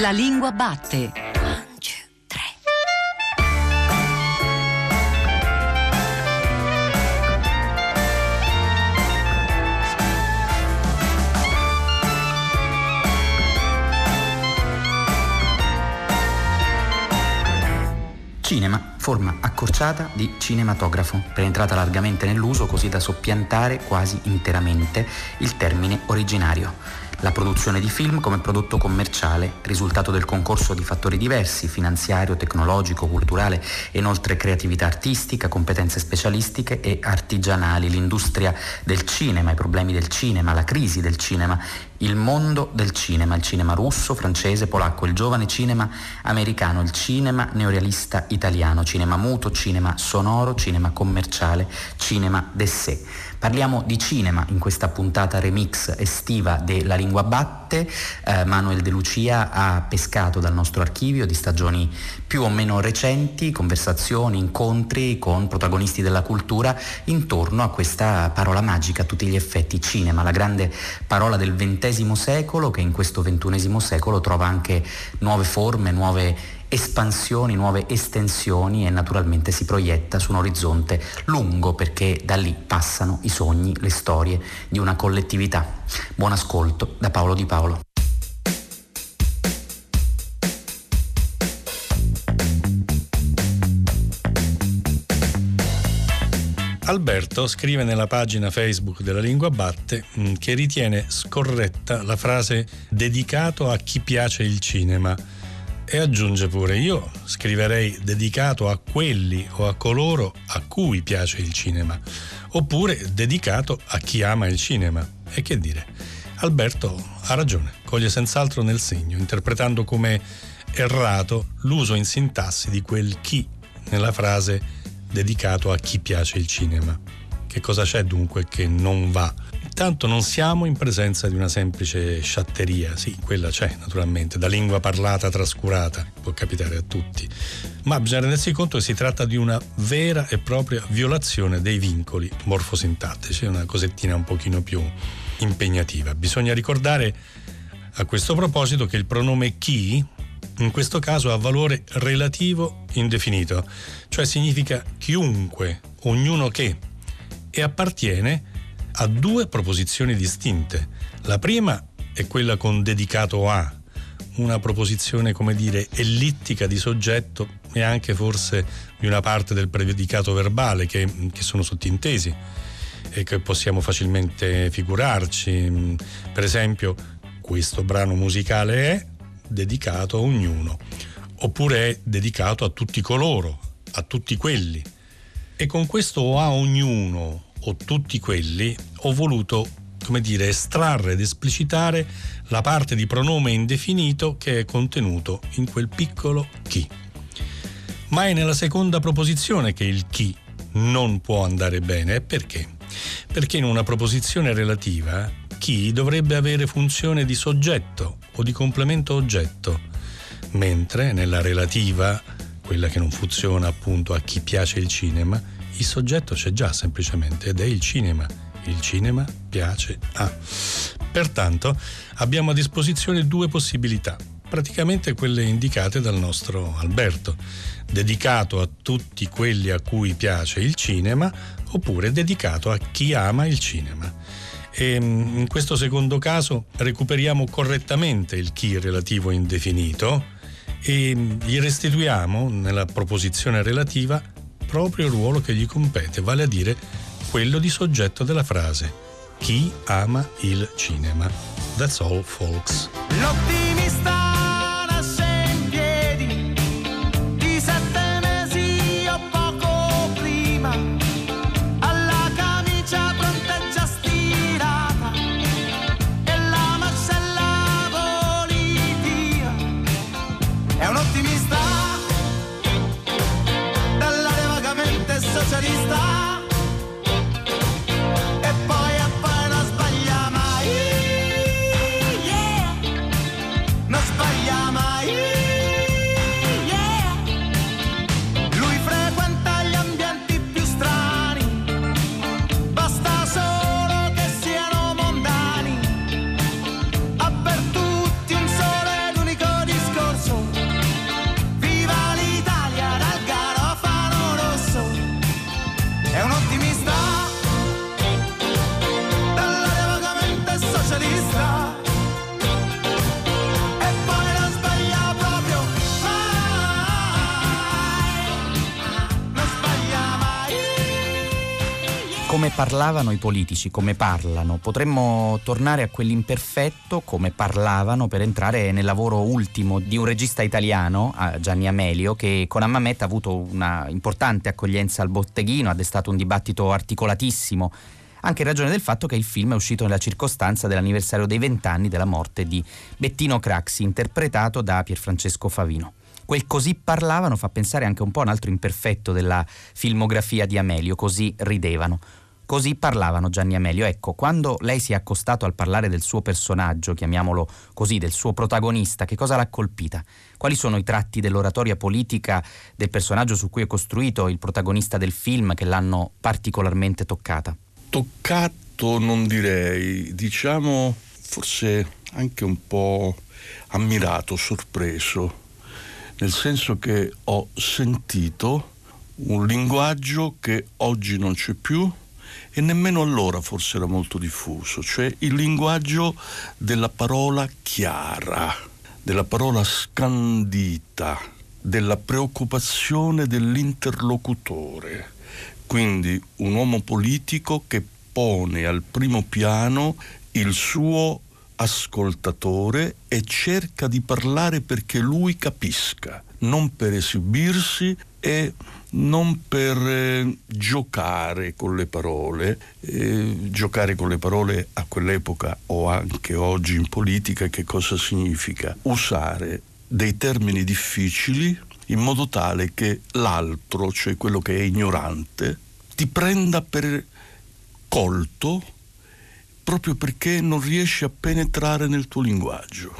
La lingua batte. 1, 2, 3. Cinema, forma accorciata di cinematografo, penetrata largamente nell'uso così da soppiantare quasi interamente il termine originario. La produzione di film come prodotto commerciale, risultato del concorso di fattori diversi, finanziario, tecnologico, culturale, e inoltre creatività artistica, competenze specialistiche e artigianali, l'industria del cinema, i problemi del cinema, la crisi del cinema, il mondo del cinema, il cinema russo, francese, polacco, il giovane cinema americano, il cinema neorealista italiano, cinema muto, cinema sonoro, cinema commerciale, cinema d'essai. Parliamo di cinema in questa puntata remix estiva della Lingua Batte. Manuel De Lucia ha pescato dal nostro archivio di stagioni più o meno recenti conversazioni, incontri con protagonisti della cultura intorno a questa parola magica a tutti gli effetti, cinema, la grande parola del XX secolo che in questo XXI secolo trova anche nuove forme, nuove espansioni, nuove estensioni e naturalmente si proietta su un orizzonte lungo perché da lì passano i sogni, le storie di una collettività. Buon ascolto da Paolo Di Paolo. Alberto scrive nella pagina Facebook della Lingua Batte che ritiene scorretta la frase dedicato a chi piace il cinema. E aggiunge pure: io scriverei dedicato a quelli o a coloro a cui piace il cinema, oppure dedicato a chi ama il cinema. E che dire, Alberto ha ragione, coglie senz'altro nel segno, interpretando come errato l'uso in sintassi di quel chi nella frase dedicato a chi piace il cinema. Che cosa c'è dunque che non va? Intanto non siamo in presenza di una semplice sciatteria, sì, quella c'è naturalmente, da lingua parlata trascurata, può capitare a tutti, ma bisogna rendersi conto che si tratta di una vera e propria violazione dei vincoli morfosintattici, una cosettina un pochino più impegnativa. Bisogna ricordare a questo proposito che il pronome chi in questo caso ha valore relativo indefinito, cioè significa chiunque, ognuno che, e appartiene a due proposizioni distinte. La prima è quella con dedicato a, una proposizione come dire ellittica di soggetto e anche forse di una parte del predicato verbale che sono sottintesi e che possiamo facilmente figurarci. Per esempio, questo brano musicale è dedicato a ognuno, oppure è dedicato a tutti coloro, a tutti quelli. E con questo o a ognuno o tutti quelli ho voluto, come dire, estrarre ed esplicitare la parte di pronome indefinito che è contenuto in quel piccolo chi. Ma è nella seconda proposizione che il chi non può andare bene. Perché? Perché in una proposizione relativa chi dovrebbe avere funzione di soggetto o di complemento oggetto, mentre nella relativa, quella che non funziona appunto a chi piace il cinema, il soggetto c'è già semplicemente ed è il cinema. Il cinema piace a. Pertanto abbiamo a disposizione due possibilità, praticamente quelle indicate dal nostro Alberto: dedicato a tutti quelli a cui piace il cinema, oppure dedicato a chi ama il cinema. E in questo secondo caso recuperiamo correttamente il chi relativo indefinito e gli restituiamo nella proposizione relativa proprio il ruolo che gli compete, vale a dire quello di soggetto della frase. Chi ama il cinema? That's all, folks. L'ottimista nasce in piedi, di 7 mesi o poco prima, alla camicia pronteggia stirata e la marcella voli via. È un ottimista socialista e poi non sbaglia mai, yeah. come parlavano i politici, come parlano. Potremmo tornare a quell'imperfetto, come parlavano, per entrare nel lavoro ultimo di un regista italiano, Gianni Amelio, che con Hammamet ha avuto una importante accoglienza al botteghino, ha destato un dibattito articolatissimo, anche in ragione del fatto che il film è uscito nella circostanza dell'anniversario dei 20 anni della morte di Bettino Craxi, interpretato da Pierfrancesco Favino. Quel "così parlavano" fa pensare anche un po' a un altro imperfetto della filmografia di Amelio, Così ridevano. Così parlavano Gianni Amelio. Ecco, quando lei si è accostato al parlare del suo personaggio, chiamiamolo così, del suo protagonista, che cosa l'ha colpita? Quali sono i tratti dell'oratoria politica del personaggio su cui è costruito il protagonista del film che l'hanno particolarmente toccata? Toccato non direi, diciamo forse anche un po' ammirato, sorpreso, nel senso che ho sentito un linguaggio che oggi non c'è più e nemmeno allora forse era molto diffuso, cioè il linguaggio della parola chiara, della parola scandita, della preoccupazione dell'interlocutore. Quindi un uomo politico che pone al primo piano il suo ascoltatore e cerca di parlare perché lui capisca, non per esibirsi e non per giocare con le parole. Giocare con le parole a quell'epoca o anche oggi in politica che cosa significa? Usare dei termini difficili in modo tale che l'altro, cioè quello che è ignorante, ti prenda per colto proprio perché non riesci a penetrare nel tuo linguaggio.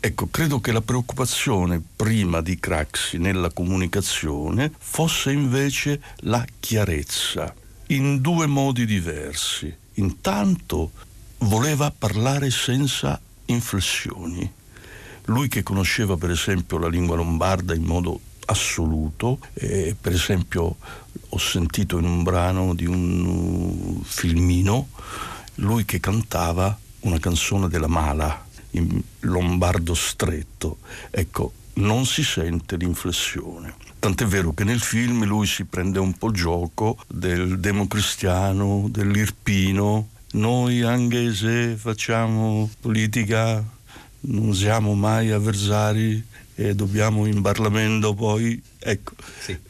Ecco, credo che la preoccupazione prima di Craxi nella comunicazione fosse invece la chiarezza, in due modi diversi. Intanto voleva parlare senza inflessioni. Lui che conosceva per esempio la lingua lombarda in modo assoluto, per esempio ho sentito in un brano di un filmino lui che cantava una canzone della Mala in lombardo stretto. Ecco, non si sente l'inflessione, tant'è vero che nel film lui si prende un po' gioco del democristiano, dell'irpino, noi anghese facciamo politica, non siamo mai avversari e dobbiamo in Parlamento poi, ecco, sì.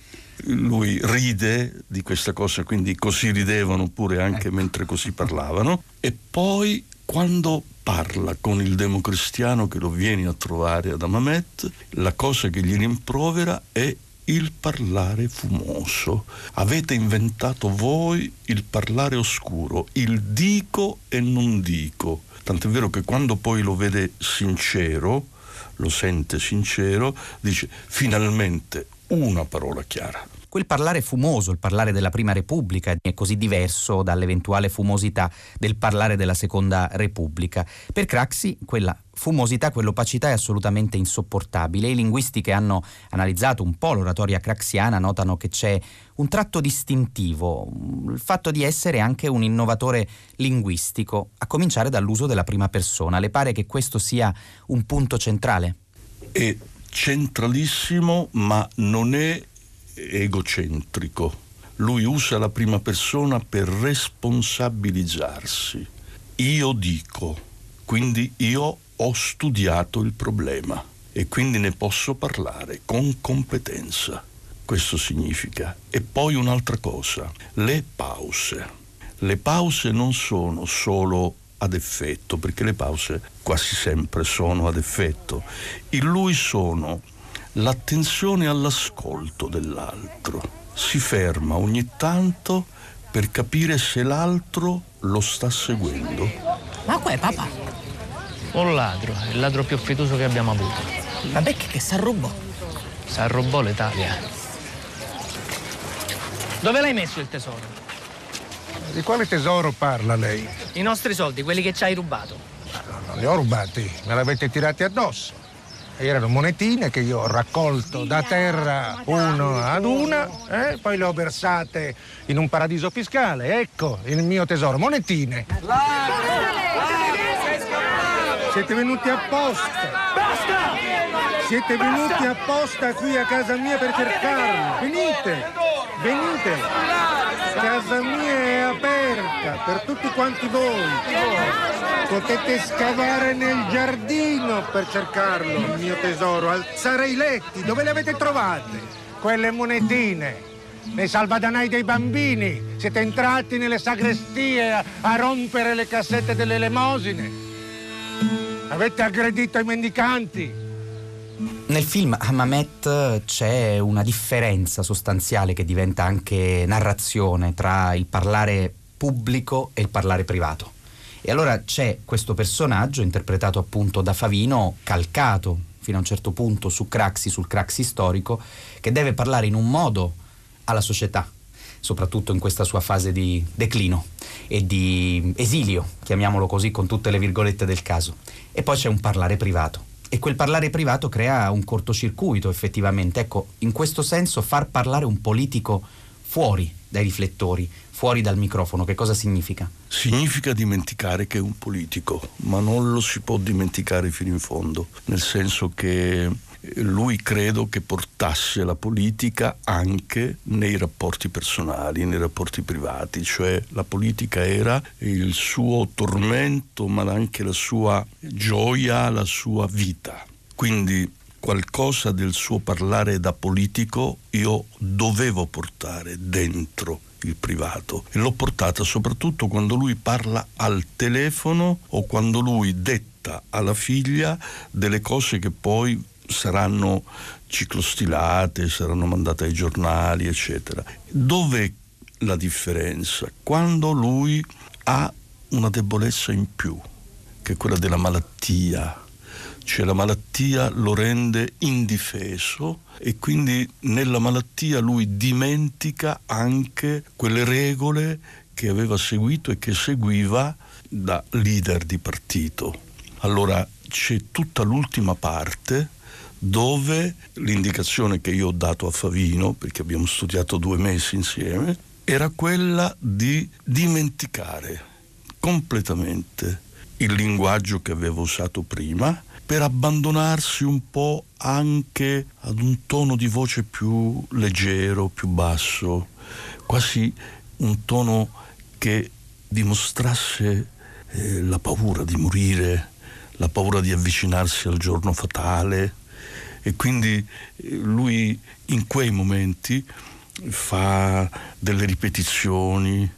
Lui ride di questa cosa, quindi così ridevano pure anche mentre così parlavano. E poi quando parla con il democristiano che lo viene a trovare ad Hammamet, la cosa che gli rimprovera è il parlare fumoso. Avete inventato voi il parlare oscuro, il dico e non dico. Tant'è vero che quando poi lo vede sincero, lo sente sincero, dice finalmente una parola chiara. Quel parlare fumoso, il parlare della Prima Repubblica, è così diverso dall'eventuale fumosità del parlare della Seconda Repubblica. Per Craxi quella fumosità, quell'opacità è assolutamente insopportabile. I linguisti che hanno analizzato un po' l'oratoria craxiana notano che c'è un tratto distintivo, il fatto di essere anche un innovatore linguistico, a cominciare dall'uso della prima persona. Le pare che questo sia un punto centrale? È centralissimo, ma non è egocentrico. Lui usa la prima persona per responsabilizzarsi. Io dico, quindi io ho studiato il problema e quindi ne posso parlare con competenza. Questo significa. E poi un'altra cosa, le pause. Le pause non sono solo ad effetto, perché le pause quasi sempre sono ad effetto. In lui sono l'attenzione all'ascolto dell'altro. Si ferma ogni tanto per capire se l'altro lo sta seguendo. Ma qua è papà? Un ladro, il ladro più fiducioso che abbiamo avuto. Ma perché che s'arrubò l'Italia? Dove l'hai messo il tesoro? Di quale tesoro parla lei? I nostri soldi, quelli che ci hai rubato. No, non li ho rubati, me l'avete tirati addosso. Erano monetine che io ho raccolto da terra una ad una, poi le ho versate in un paradiso fiscale. Ecco il mio tesoro, monetine. Siete venuti apposta! Basta! Siete venuti apposta qui a casa mia per cercarmi. Venite! Venite! Casa mia è aperta per tutti quanti voi. Potete scavare nel giardino per cercarlo, il mio tesoro, alzare i letti. Dove le avete trovate? Quelle monetine, nei salvadanai dei bambini. Siete entrati nelle sagrestie a rompere le cassette delle elemosine. Avete aggredito i mendicanti. Nel film Hammamet c'è una differenza sostanziale che diventa anche narrazione tra il parlare pubblico e il parlare privato. E allora c'è questo personaggio interpretato appunto da Favino, calcato fino a un certo punto su Craxi, sul Craxi storico, che deve parlare in un modo alla società, soprattutto in questa sua fase di declino e di esilio, chiamiamolo così con tutte le virgolette del caso. E poi c'è un parlare privato. E quel parlare privato crea un cortocircuito effettivamente. Ecco, in questo senso far parlare un politico fuori dai riflettori, fuori dal microfono, che cosa significa? Significa dimenticare che è un politico, ma non lo si può dimenticare fino in fondo, nel senso che lui credo che portasse la politica anche nei rapporti personali, nei rapporti privati, cioè la politica era il suo tormento ma anche la sua gioia, la sua vita. Quindi qualcosa del suo parlare da politico io dovevo portare dentro il privato, e l'ho portata soprattutto quando lui parla al telefono o quando lui detta alla figlia delle cose che poi saranno ciclostilate, saranno mandate ai giornali, eccetera. Dov'è la differenza? Quando lui ha una debolezza in più, che è quella della malattia, cioè la malattia lo rende indifeso, e quindi nella malattia lui dimentica anche quelle regole che aveva seguito e che seguiva da leader di partito. Allora c'è tutta l'ultima parte dove l'indicazione che io ho dato a Favino, perché abbiamo studiato 2 mesi insieme, era quella di dimenticare completamente il linguaggio che avevo usato prima per abbandonarsi un po' anche ad un tono di voce più leggero, più basso, quasi un tono che dimostrasse la paura di morire, la paura di avvicinarsi al giorno fatale. E quindi lui in quei momenti fa delle ripetizioni,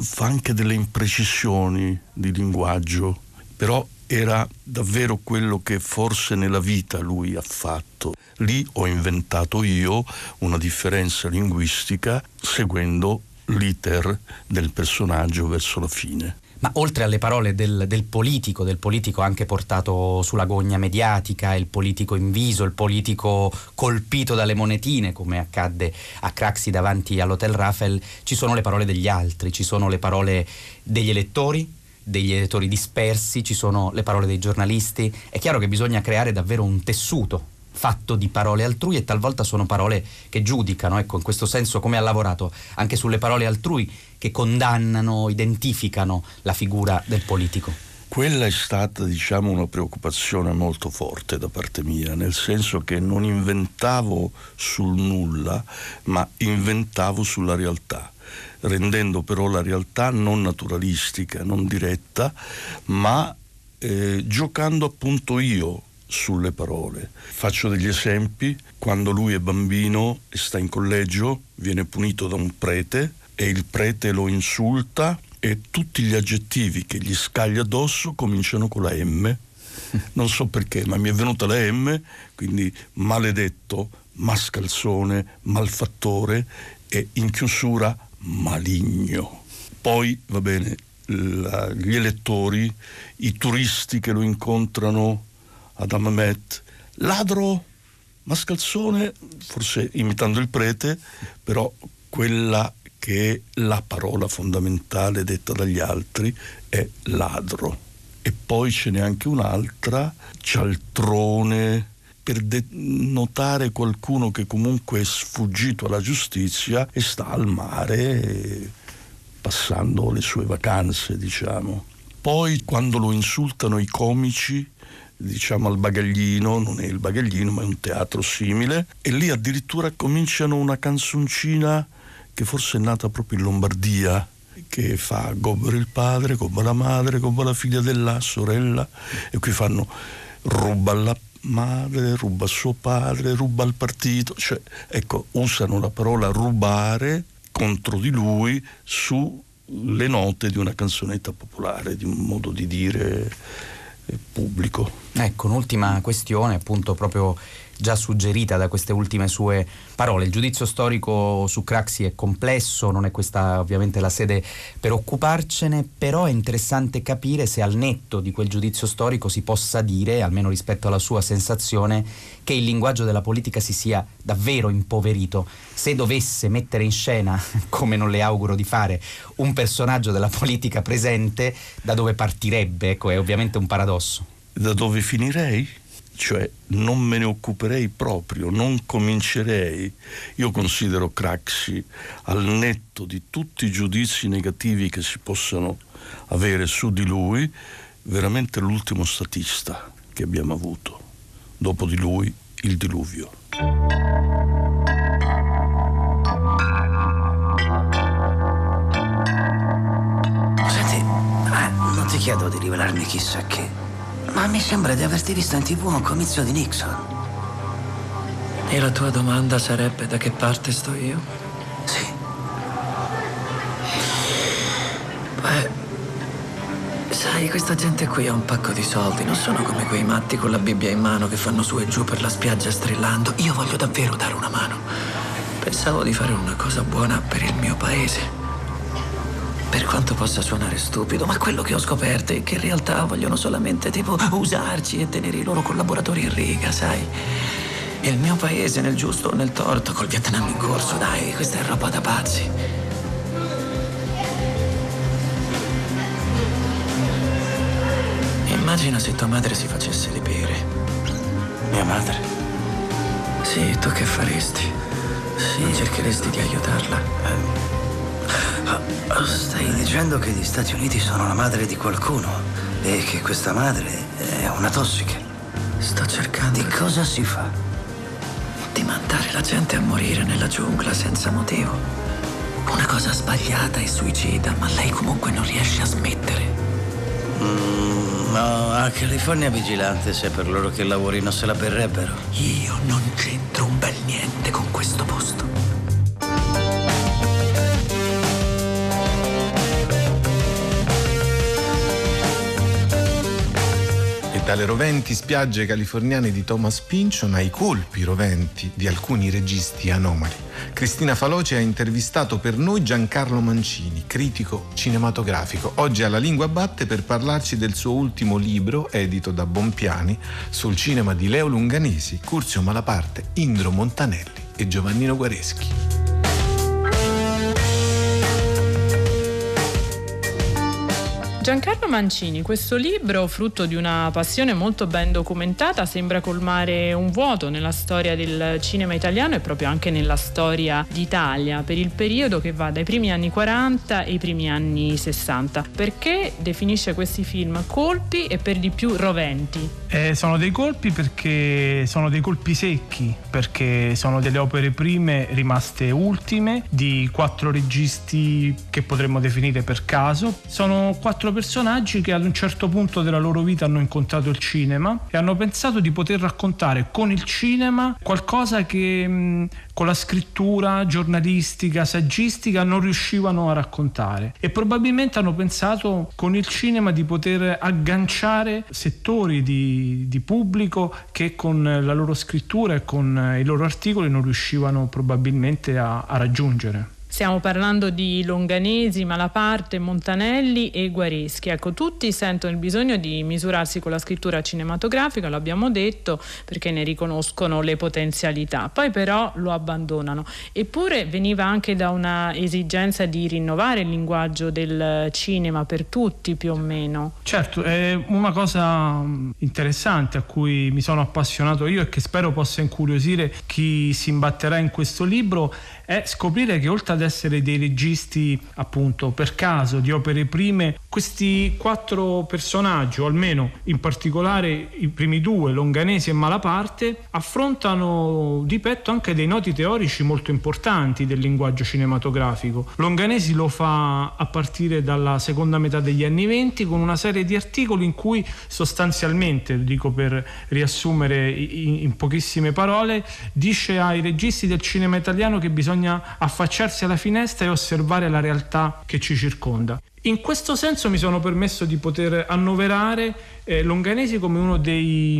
fa anche delle imprecisioni di linguaggio, però era davvero quello che forse nella vita lui ha fatto. Lì ho inventato io una differenza linguistica seguendo l'iter del personaggio verso la fine. Ma oltre alle parole del politico anche portato sulla gogna mediatica, il politico inviso, il politico colpito dalle monetine, come accadde a Craxi davanti all'Hotel Raffel, ci sono le parole degli altri, ci sono le parole degli elettori dispersi, ci sono le parole dei giornalisti. È chiaro che bisogna creare davvero un tessuto fatto di parole altrui, e talvolta sono parole che giudicano. Ecco, in questo senso come ha lavorato anche sulle parole altrui che condannano, identificano la figura del politico? Quella è stata, diciamo, una preoccupazione molto forte da parte mia, nel senso che non inventavo sul nulla, ma inventavo sulla realtà, rendendo però la realtà non naturalistica, non diretta, ma giocando appunto io sulle parole. Faccio degli esempi: quando lui è bambino e sta in collegio, viene punito da un prete e il prete lo insulta, e tutti gli aggettivi che gli scaglia addosso cominciano con la M. Non so perché, ma mi è venuta la M, quindi maledetto, mascalzone, malfattore e in chiusura maligno. Poi va bene, gli elettori, i turisti che lo incontrano ad Hammamet, ladro, mascalzone, forse imitando il prete, però quella che è la parola fondamentale detta dagli altri è ladro. E poi ce n'è anche un'altra, cialtrone, per notare qualcuno che comunque è sfuggito alla giustizia e sta al mare passando le sue vacanze, diciamo. Poi quando lo insultano i comici, diciamo al Bagaglino, non è il Bagaglino ma è un teatro simile, e lì addirittura cominciano una canzoncina che forse è nata proprio in Lombardia, che fa Gobbo il padre, Gobbo la madre, Gobbo la figlia della sorella, e qui fanno ruba la madre, ruba suo padre, ruba il partito, cioè ecco, usano la parola rubare contro di lui sulle note di una canzonetta popolare, di un modo di dire pubblico. Ecco, un'ultima questione, appunto proprio già suggerita da queste ultime sue parole. Il giudizio storico su Craxi è complesso, non è questa ovviamente la sede per occuparcene, però è interessante capire se al netto di quel giudizio storico si possa dire, almeno rispetto alla sua sensazione, che il linguaggio della politica si sia davvero impoverito. Se dovesse mettere in scena, come non le auguro di fare, un personaggio della politica presente, da dove partirebbe? Ecco, è ovviamente un paradosso. Da dove finirei? Cioè non me ne occuperei proprio, non comincerei. Io considero Craxi, al netto di tutti i giudizi negativi che si possano avere su di lui, veramente l'ultimo statista che abbiamo avuto. Dopo di lui il diluvio. Senti, non ti chiedo di rivelarmi chissà che, ma mi sembra di averti visto in TV a un comizio di Nixon. E la tua domanda sarebbe: da che parte sto io? Sì. Beh, sai, questa gente qui ha un pacco di soldi, non sono come quei matti con la Bibbia in mano che fanno su e giù per la spiaggia strillando. Io voglio davvero dare una mano. Pensavo di fare una cosa buona per il mio paese. Per quanto possa suonare stupido, ma quello che ho scoperto è che in realtà vogliono solamente tipo usarci e tenere i loro collaboratori in riga, sai? Il mio paese nel giusto o nel torto, col Vietnam in corso, dai, questa è roba da pazzi. Immagina se tua madre si facesse di bere. Mia madre? Sì, tu che faresti? Sì, non cercheresti di aiutarla? Stai dicendo che gli Stati Uniti sono la madre di qualcuno e che questa madre è una tossica. Sto cercando... Di cosa si fa? Di mandare la gente a morire nella giungla senza motivo. Una cosa sbagliata e suicida, ma lei comunque non riesce a smettere. No, a California vigilante, se per loro che lavorino se la berrebbero. Io non c'entro un bel niente con questo posto. Dalle roventi spiagge californiane di Thomas Pynchon ai colpi roventi di alcuni registi anomali, Cristina Faloce ha intervistato per noi Giancarlo Mancini, critico cinematografico, oggi alla Lingua Batte per parlarci del suo ultimo libro, edito da Bompiani, sul cinema di Leo Longanesi, Curzio Malaparte, Indro Montanelli e Giovannino Guareschi. Giancarlo Mancini, questo libro, frutto di una passione molto ben documentata, sembra colmare un vuoto nella storia del cinema italiano e proprio anche nella storia d'Italia, per il periodo che va dai primi anni 40 ai primi anni 60, perché definisce questi film colpi e per di più roventi. Sono dei colpi perché sono dei colpi secchi, perché sono delle opere prime rimaste ultime di quattro registi che potremmo definire per caso. Sono quattro personaggi che ad un certo punto della loro vita hanno incontrato il cinema e hanno pensato di poter raccontare con il cinema qualcosa che con la scrittura giornalistica, saggistica non riuscivano a raccontare, e probabilmente hanno pensato con il cinema di poter agganciare settori di pubblico che con la loro scrittura e con i loro articoli non riuscivano probabilmente a raggiungere. Stiamo parlando di Longanesi, Malaparte, Montanelli e Guareschi. Ecco, tutti sentono il bisogno di misurarsi con la scrittura cinematografica, l'abbiamo detto, perché ne riconoscono le potenzialità. Poi però lo abbandonano. Eppure veniva anche da una esigenza di rinnovare il linguaggio del cinema per tutti, più o meno. Certo, è una cosa interessante a cui mi sono appassionato io e che spero possa incuriosire chi si imbatterà in questo libro, è scoprire che oltre ad essere dei registi appunto per caso di opere prime, questi quattro personaggi, o almeno in particolare i primi due, Longanesi e Malaparte, affrontano di petto anche dei nodi teorici molto importanti del linguaggio cinematografico. Longanesi lo fa a partire dalla seconda metà degli anni '20 con una serie di articoli in cui sostanzialmente, dico per riassumere in pochissime parole, dice ai registi del cinema italiano che bisogna affacciarsi alla finestra e osservare la realtà che ci circonda. In questo senso mi sono permesso di poter annoverare Longanesi come uno dei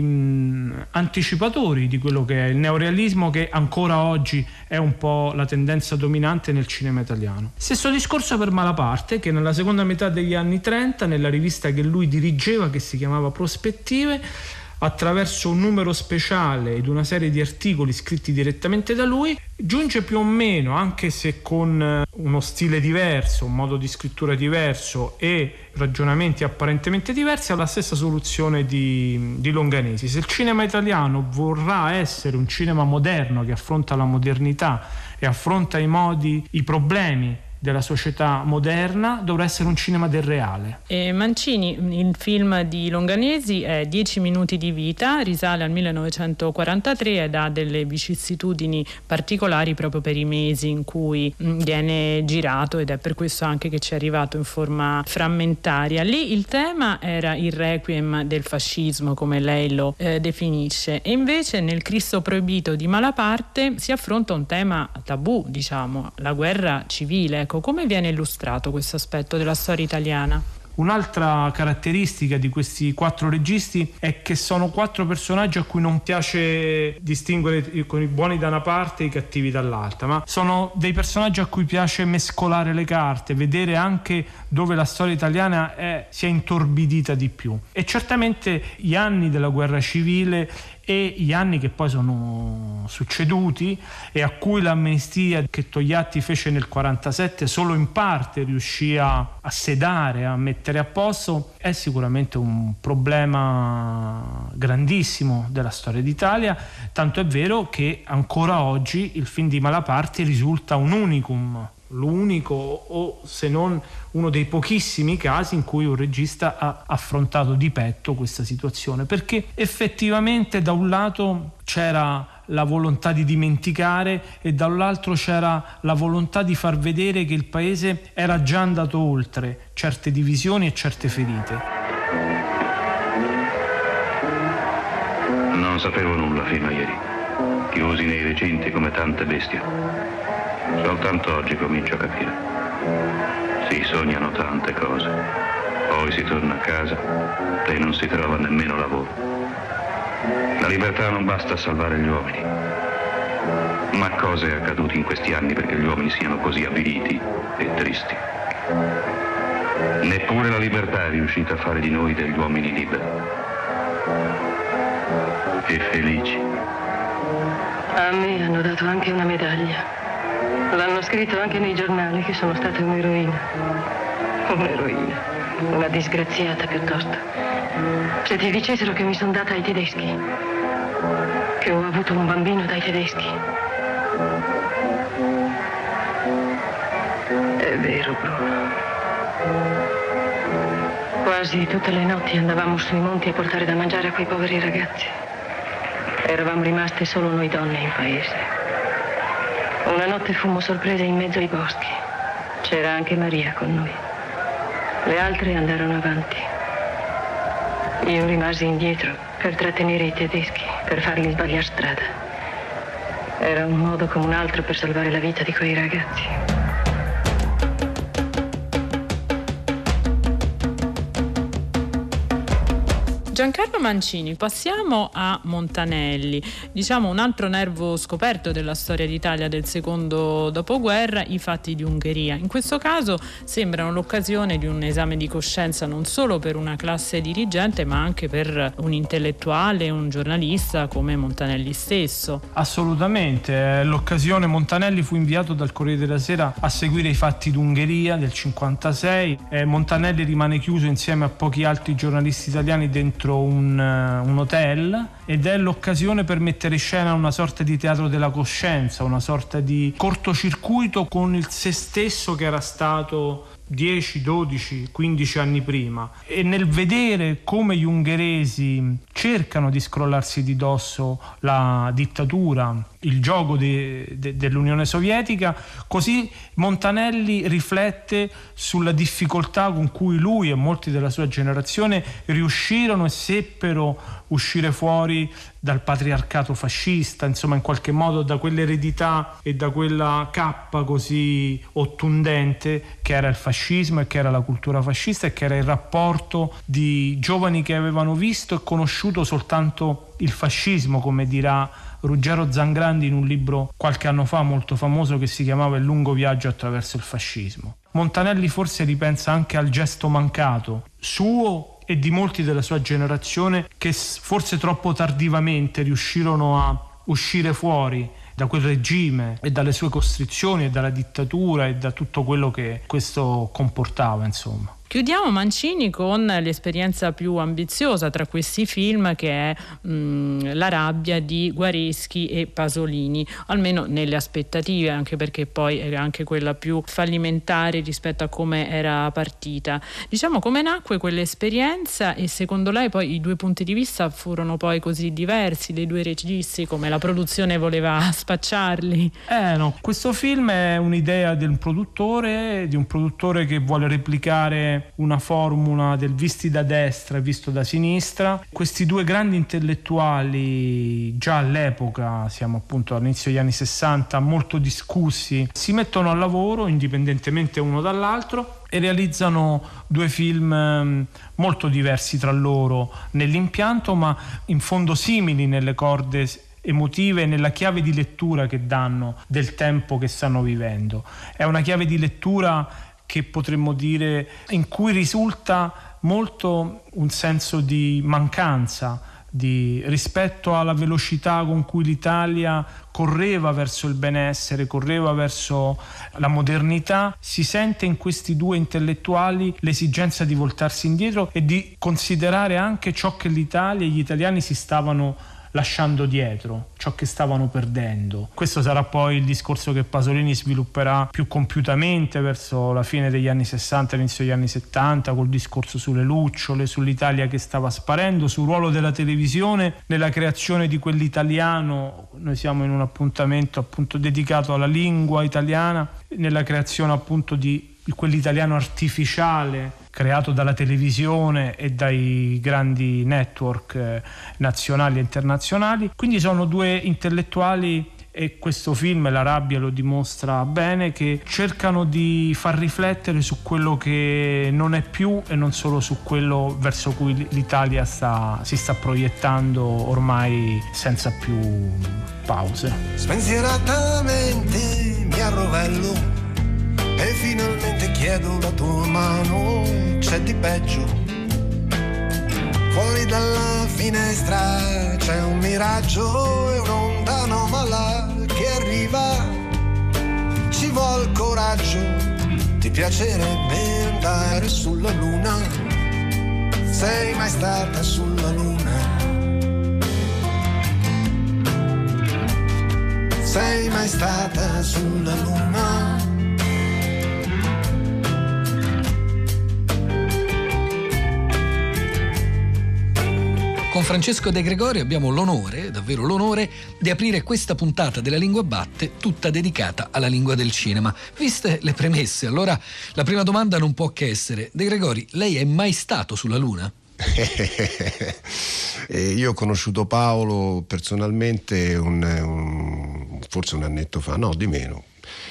anticipatori di quello che è il neorealismo, che ancora oggi è un po' la tendenza dominante nel cinema italiano. Stesso discorso per Malaparte, che nella seconda metà degli anni 30, nella rivista che lui dirigeva, che si chiamava Prospettive, attraverso un numero speciale ed una serie di articoli scritti direttamente da lui, giunge più o meno, anche se con uno stile diverso, un modo di scrittura diverso e ragionamenti apparentemente diversi, alla stessa soluzione di Longanesi. Se il cinema italiano vorrà essere un cinema moderno che affronta la modernità e affronta i modi, i problemi della società moderna, dovrà essere un cinema del reale. Mancini, il film di Longanesi è 10 minuti di vita, risale al 1943 ed ha delle vicissitudini particolari proprio per i mesi in cui viene girato, ed è per questo anche che ci è arrivato in forma frammentaria. Lì il tema era il requiem del fascismo, come lei lo definisce, e invece nel Cristo proibito di Malaparte si affronta un tema tabù, diciamo, la guerra civile. Ecco, come viene illustrato questo aspetto della storia italiana? Un'altra caratteristica di questi quattro registi è che sono quattro personaggi a cui non piace distinguere con i buoni da una parte e i cattivi dall'altra, ma sono dei personaggi a cui piace mescolare le carte, vedere anche dove la storia italiana si è intorbidita di più. E certamente gli anni della guerra civile e gli anni che poi sono succeduti e a cui l'amnistia che Togliatti fece nel 47 solo in parte riuscì a sedare, a mettere a posto, è sicuramente un problema grandissimo della storia d'Italia, tanto è vero che ancora oggi il film di Malaparte risulta un unicum, l'unico o se non uno dei pochissimi casi in cui un regista ha affrontato di petto questa situazione, perché effettivamente da un lato c'era la volontà di dimenticare e dall'altro c'era la volontà di far vedere che il paese era già andato oltre certe divisioni e certe ferite. Non sapevo nulla fino a ieri, chiusi nei recinti come tante bestie. Soltanto oggi comincio a capire. Si sognano tante cose, poi si torna a casa e non si trova nemmeno lavoro. La libertà non basta a salvare gli uomini. Ma cosa è accaduto in questi anni perché gli uomini siano così avviliti e tristi? Neppure la libertà è riuscita a fare di noi degli uomini liberi e felici. A me hanno dato anche una medaglia. L'hanno scritto anche nei giornali che sono stata un'eroina. Un'eroina. Una disgraziata piuttosto. Se ti dicessero che mi sono data ai tedeschi, che ho avuto un bambino dai tedeschi. È vero, Bruno. Quasi tutte le notti andavamo sui monti a portare da mangiare a quei poveri ragazzi. Eravamo rimaste solo noi donne in paese. Una notte fummo sorprese in mezzo ai boschi. C'era anche Maria con noi. Le altre andarono avanti. Io rimasi indietro per trattenere i tedeschi, per farli sbagliare strada. Era un modo come un altro per salvare la vita di quei ragazzi. Giancarlo Mancini, passiamo a Montanelli, diciamo un altro nervo scoperto della storia d'Italia del secondo dopoguerra, i fatti di Ungheria. In questo caso sembrano l'occasione di un esame di coscienza non solo per una classe dirigente ma anche per un intellettuale, un giornalista come Montanelli stesso. Assolutamente, l'occasione. Montanelli fu inviato dal Corriere della Sera a seguire i fatti d'Ungheria del 56. Montanelli rimane chiuso insieme a pochi altri giornalisti italiani dentro dentro un hotel, ed è l'occasione per mettere in scena una sorta di teatro della coscienza, una sorta di cortocircuito con il se stesso che era stato 10, 12, 15 anni prima. E nel vedere come gli ungheresi cercano di scrollarsi di dosso la dittatura, il giogo dell'Unione Sovietica, così Montanelli riflette sulla difficoltà con cui lui e molti della sua generazione riuscirono e seppero uscire fuori dal patriarcato fascista, insomma in qualche modo da quell'eredità e da quella cappa così ottundente che era il fascismo e che era la cultura fascista e che era il rapporto di giovani che avevano visto e conosciuto soltanto il fascismo, come dirà Ruggero Zangrandi in un libro qualche anno fa molto famoso che si chiamava Il lungo viaggio attraverso il fascismo. Montanelli forse ripensa anche al gesto mancato suo e di molti della sua generazione che forse troppo tardivamente riuscirono a uscire fuori da quel regime e dalle sue costrizioni e dalla dittatura e da tutto quello che questo comportava, insomma. Chiudiamo Mancini con l'esperienza più ambiziosa tra questi film, che è La rabbia di Guareschi e Pasolini, almeno nelle aspettative, anche perché poi era anche quella più fallimentare rispetto a come era partita. Diciamo, come nacque quell'esperienza e secondo lei poi i due punti di vista furono poi così diversi dei due registi come la produzione voleva spacciarli? No, questo film è un'idea del produttore, di un produttore che vuole replicare una formula del visti da destra e visto da sinistra. Questi due grandi intellettuali, già all'epoca, siamo appunto all'inizio degli anni 60, molto discussi, si mettono al lavoro indipendentemente uno dall'altro e realizzano due film molto diversi tra loro nell'impianto, ma in fondo simili nelle corde emotive, nella chiave di lettura che danno del tempo che stanno vivendo. È una chiave di lettura che potremmo dire in cui risulta molto un senso di mancanza, di rispetto alla velocità con cui l'Italia correva verso il benessere, correva verso la modernità. Si sente in questi due intellettuali l'esigenza di voltarsi indietro e di considerare anche ciò che l'Italia e gli italiani si stavano lasciando dietro, ciò che stavano perdendo. Questo sarà poi il discorso che Pasolini svilupperà più compiutamente verso la fine degli anni 60, inizio degli anni 70, col discorso sulle lucciole, sull'Italia che stava sparendo, sul ruolo della televisione nella creazione di quell'italiano. Noi siamo in un appuntamento appunto dedicato alla lingua italiana, nella creazione appunto di quell'italiano artificiale creato dalla televisione e dai grandi network nazionali e internazionali. Quindi sono due intellettuali, e questo film La rabbia lo dimostra bene, che cercano di far riflettere su quello che non è più e non solo su quello verso cui l'Italia si sta proiettando ormai senza più pause. Spensieratamente mi arrovello e finalmente chiedo la tua mano, c'è di peggio. Fuori dalla finestra c'è un miraggio e un'onda anomala che arriva. Ci vuol coraggio, ti piacerebbe andare sulla luna? Sei mai stata sulla luna? Sei mai stata sulla luna? Con Francesco De Gregori abbiamo l'onore, davvero l'onore, di aprire questa puntata della Lingua Batte tutta dedicata alla lingua del cinema. Viste le premesse, allora la prima domanda non può che essere: De Gregori, lei è mai stato sulla Luna? Io ho conosciuto Paolo personalmente forse un annetto fa, no, di meno.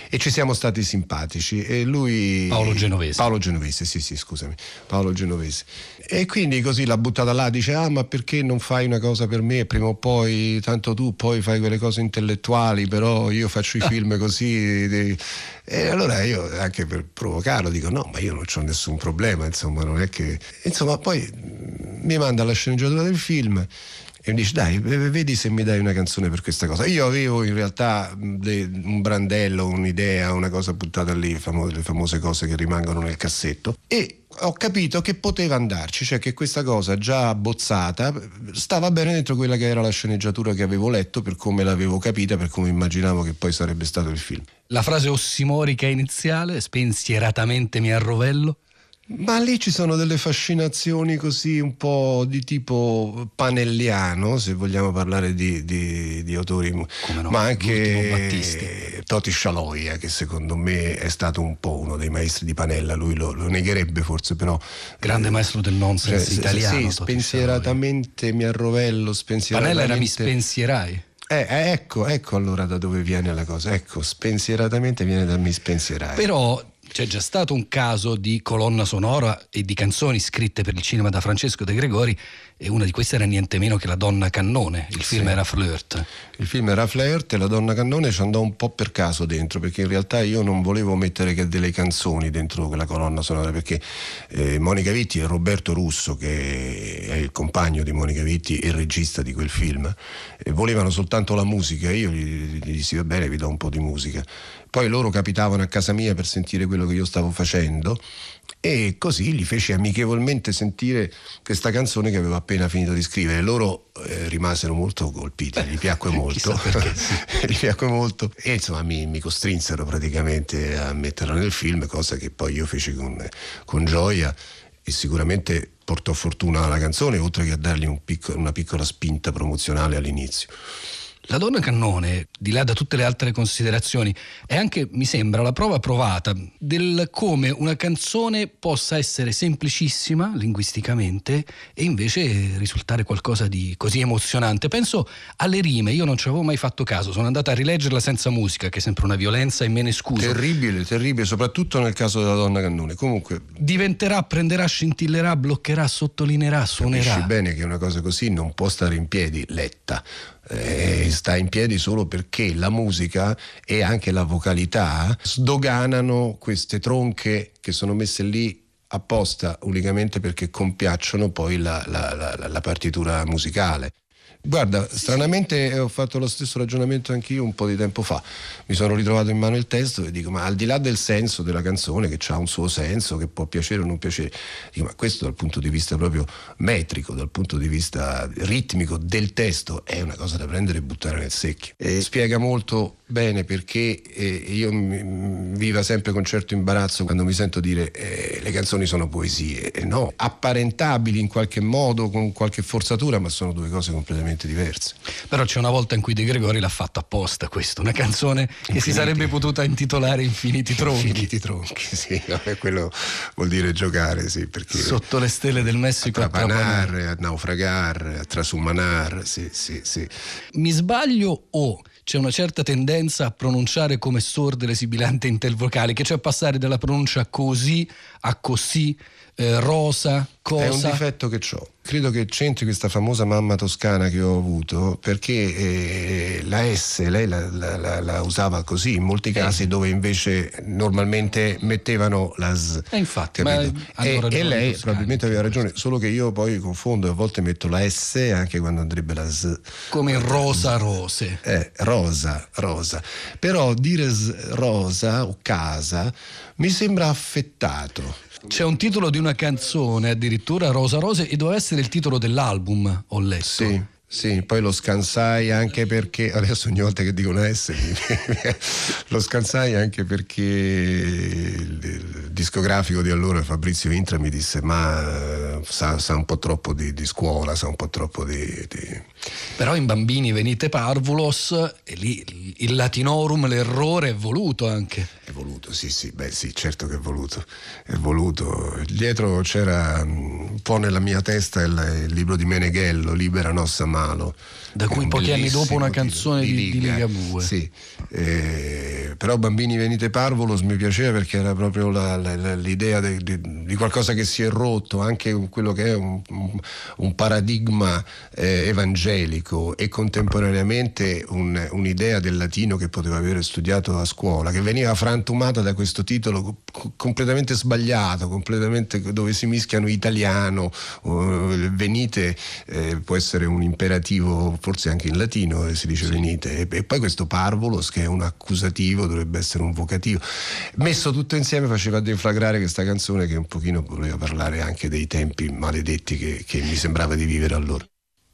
E ci siamo stati simpatici e lui... Paolo Genovese, sì, scusami, Paolo Genovese. E quindi così l'ha buttata là, dice: ma perché non fai una cosa per me? Prima o poi, tanto tu poi fai quelle cose intellettuali, però io faccio i film così. E allora io, anche per provocarlo, dico: no, ma io non c'ho nessun problema, insomma, non è che... Insomma, poi mi manda la sceneggiatura del film e mi dice: dai, vedi se mi dai una canzone per questa cosa. Io avevo in realtà un brandello, un'idea, una cosa buttata lì, le famose cose che rimangono nel cassetto, e ho capito che poteva andarci, cioè che questa cosa già abbozzata stava bene dentro quella che era la sceneggiatura che avevo letto, per come l'avevo capita, per come immaginavo che poi sarebbe stato il film. La frase ossimorica iniziale, spensieratamente mi arrovello. Ma lì ci sono delle fascinazioni così un po' di tipo panelliano, se vogliamo parlare di autori, no, ma anche Toti Scialoia, che secondo me è stato un po' uno dei maestri di Panella, lui lo negherebbe forse, però grande maestro del nonsense, cioè, italiano. Sì, spensieratamente mi arrovello, spensieratamente. Panella era mi spensierai. Ecco allora da dove viene la cosa. Ecco, spensieratamente viene da mi spensierai. Però c'è già stato un caso di colonna sonora e di canzoni scritte per il cinema da Francesco De Gregori, e una di queste era niente meno che La Donna Cannone. Il film era Flirt. Il film era Flirt, e La Donna Cannone ci andò un po' per caso dentro, perché in realtà io non volevo mettere che delle canzoni dentro quella colonna sonora, perché Monica Vitti e Roberto Russo, che è il compagno di Monica Vitti e il regista di quel film, volevano soltanto la musica. Io gli dissi: va bene, vi do un po' di musica. Poi loro capitavano a casa mia per sentire quello che io stavo facendo, e così gli feci amichevolmente sentire questa canzone che avevo appena finito di scrivere. Loro rimasero molto colpiti, gli piacque molto, gli piacque molto, e insomma mi costrinsero praticamente a metterla nel film, cosa che poi io feci con gioia, e sicuramente portò fortuna alla canzone, oltre che a dargli una piccola spinta promozionale all'inizio. La Donna Cannone, di là da tutte le altre considerazioni, è anche, mi sembra, la prova provata del come una canzone possa essere semplicissima linguisticamente e invece risultare qualcosa di così emozionante. Penso alle rime, io non ci avevo mai fatto caso, sono andata a rileggerla senza musica, che è sempre una violenza, e me ne scuso. Terribile, terribile, soprattutto nel caso della Donna Cannone. Comunque diventerà, prenderà, scintillerà, bloccherà, sottolineerà, suonerà. Capisci bene che una cosa così non può stare in piedi, letta. Sta in piedi solo perché la musica e anche la vocalità sdoganano queste tronche che sono messe lì apposta unicamente perché compiacciono poi la partitura musicale. Guarda, stranamente ho fatto lo stesso ragionamento anch'io un po' di tempo fa. Mi sono ritrovato in mano il testo e dico: ma al di là del senso della canzone, che ha un suo senso, che può piacere o non piacere, dico, ma questo dal punto di vista proprio metrico, dal punto di vista ritmico del testo, è una cosa da prendere e buttare nel secchio. E spiega molto bene perché io viva sempre con certo imbarazzo quando mi sento dire le canzoni sono poesie. No, apparentabili in qualche modo, con qualche forzatura, ma sono due cose completamente diverse. Però c'è una volta in cui De Gregori l'ha fatto apposta questo, una canzone Infiniti, che si sarebbe potuta intitolare Infiniti Tronchi. Infiniti Tronchi, sì, quello vuol dire giocare, sì, perché sotto le stelle del Messico a trapanare, a naufragare, a trasumanar, sì. Mi sbaglio o c'è una certa tendenza a pronunciare come sorde le sibilanti intervocali, che cioè passare dalla pronuncia così a così, rosa, cosa? È un difetto che ho. Credo che c'entri questa famosa mamma toscana che ho avuto, perché la S lei la usava così in molti casi, dove invece normalmente mettevano la S. Infatti, e lei probabilmente aveva ragione, solo che io poi confondo e a volte metto la S anche quando andrebbe la S. Come rosa, rose. Rosa. Però dire rosa o casa mi sembra affettato. C'è un titolo di una canzone addirittura, Rosa Rose, e doveva essere il titolo dell'album, ho letto. Sì, poi lo scansai anche perché, adesso ogni volta che dico una S, lo scansai anche perché il discografico di allora, Fabrizio Intra, mi disse: ma sa un po' troppo di scuola, sa un po' troppo di... Però in Bambini venite parvulos, e lì il latinorum, l'errore è voluto anche. È voluto, sì, certo che è voluto. È voluto. Dietro c'era un po' nella mia testa il libro di Meneghello, Libera Nossa Malo, da cui pochi anni dopo una canzone di Ligabue. Sì. Però Bambini venite parvulos mi piaceva perché era proprio l'idea di qualcosa che si è rotto, anche quello che è un paradigma evangelico gaelico e contemporaneamente un'idea del latino che poteva aver studiato a scuola, che veniva frantumata da questo titolo completamente sbagliato, completamente, dove si mischiano italiano, venite, può essere un imperativo forse anche in latino, si dice venite, e poi questo parvolos che è un accusativo, dovrebbe essere un vocativo, messo tutto insieme faceva deflagrare questa canzone che un pochino voleva parlare anche dei tempi maledetti che mi sembrava di vivere allora.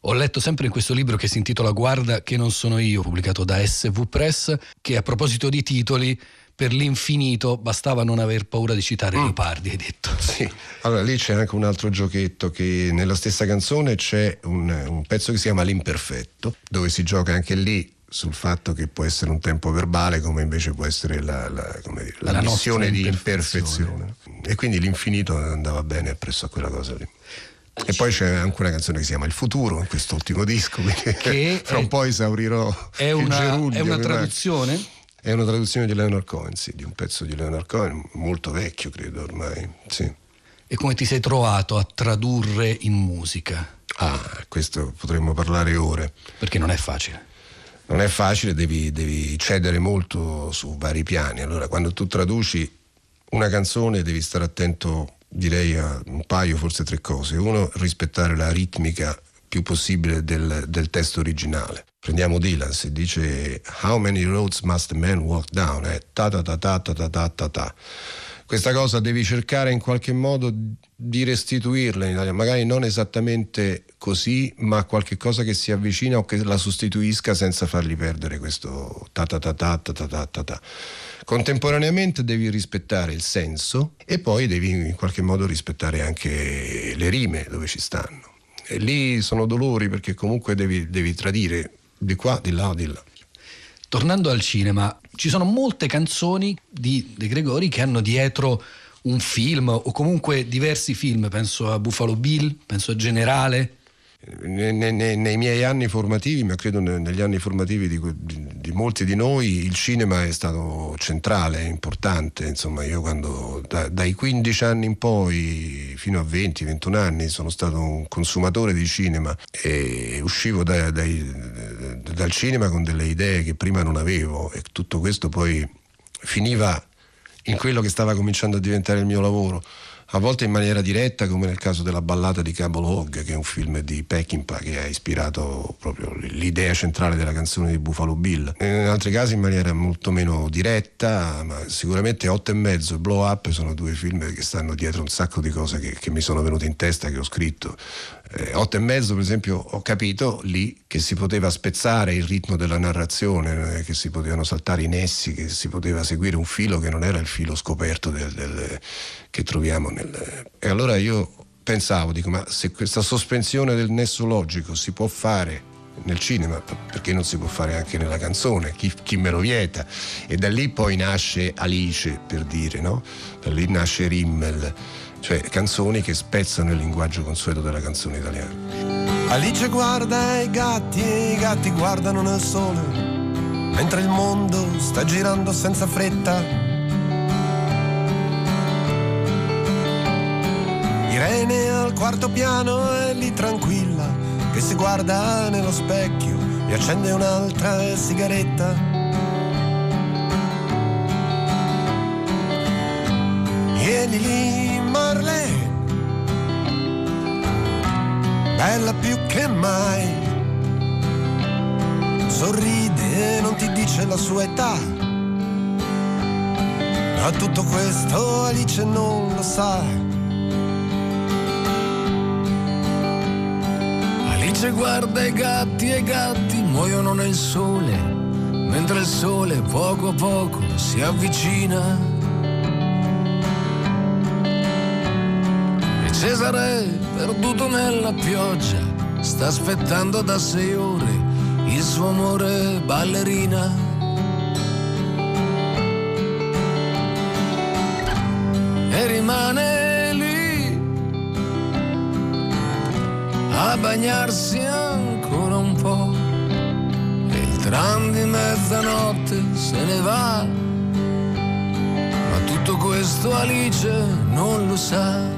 Ho letto sempre in questo libro che si intitola Guarda che non sono io, pubblicato da SV Press, che a proposito di titoli, per l'infinito bastava non aver paura di citare Leopardi, hai detto. Sì, allora lì c'è anche un altro giochetto, che nella stessa canzone c'è un pezzo che si chiama L'imperfetto, dove si gioca anche lì sul fatto che può essere un tempo verbale come invece può essere la missione di imperfezione. E quindi l'infinito andava bene appresso a quella cosa lì. E poi c'è anche una canzone che si chiama Il futuro, in quest'ultimo disco, che fra un po' esaurirò. È una traduzione? È una traduzione di Leonard Cohen, sì, di un pezzo di Leonard Cohen, molto vecchio credo ormai, sì. E come ti sei trovato a tradurre in musica? Ah, questo potremmo parlare ore. Perché non è facile. Non è facile, devi cedere molto su vari piani. Allora, quando tu traduci una canzone devi stare attento, direi, a un paio, forse tre cose. Uno, rispettare la ritmica più possibile del testo originale. Prendiamo Dylan, si dice How many roads must a man walk down? Ta ta ta ta ta ta ta ta. Questa cosa devi cercare in qualche modo di restituirla in Italia, magari non esattamente così, ma qualche cosa che si avvicina o che la sostituisca senza fargli perdere questo ta ta ta ta ta ta ta ta. Contemporaneamente devi rispettare il senso e poi devi in qualche modo rispettare anche le rime dove ci stanno. E lì sono dolori, perché comunque devi tradire di qua, di là, di là. Tornando al cinema, ci sono molte canzoni di De Gregori che hanno dietro un film o comunque diversi film, penso a Buffalo Bill, penso a Generale. Nei miei anni formativi, ma credo negli anni formativi di molti di noi, il cinema è stato centrale, importante. Insomma, io quando dai 15 anni in poi fino a 20-21 anni sono stato un consumatore di cinema e uscivo dal cinema con delle idee che prima non avevo, e tutto questo poi finiva in quello che stava cominciando a diventare il mio lavoro. A volte in maniera diretta, come nel caso della Ballata di Cable Hogg, che è un film di Peckinpah che ha ispirato proprio l'idea centrale della canzone di Buffalo Bill. In altri casi in maniera molto meno diretta, ma sicuramente 8 e mezzo e Blow Up sono due film che stanno dietro un sacco di cose che mi sono venute in testa, che ho scritto. 8 e mezzo, per esempio, ho capito lì che si poteva spezzare il ritmo della narrazione, che si potevano saltare i nessi, che si poteva seguire un filo che non era il filo scoperto che troviamo nel. E allora io pensavo, dico, ma se questa sospensione del nesso logico si può fare nel cinema, perché non si può fare anche nella canzone? Chi me lo vieta? E da lì poi nasce Alice, per dire, no? Da lì nasce Rimmel, cioè canzoni che spezzano il linguaggio consueto della canzone italiana. Alice guarda i gatti e i gatti guardano nel sole, mentre il mondo sta girando senza fretta. Irene al quarto piano è lì tranquilla che si guarda nello specchio e accende un'altra sigaretta. E lì Marlene, bella più che mai, sorride e non ti dice la sua età, ma tutto questo Alice non lo sa. Alice guarda i gatti muoiono nel sole, mentre il sole poco a poco si avvicina. E Cesare, perduto nella pioggia, sta aspettando da 6 ore il suo amore ballerina. E rimane a bagnarsi ancora un po', e il tram di mezzanotte se ne va, ma tutto questo Alice non lo sa.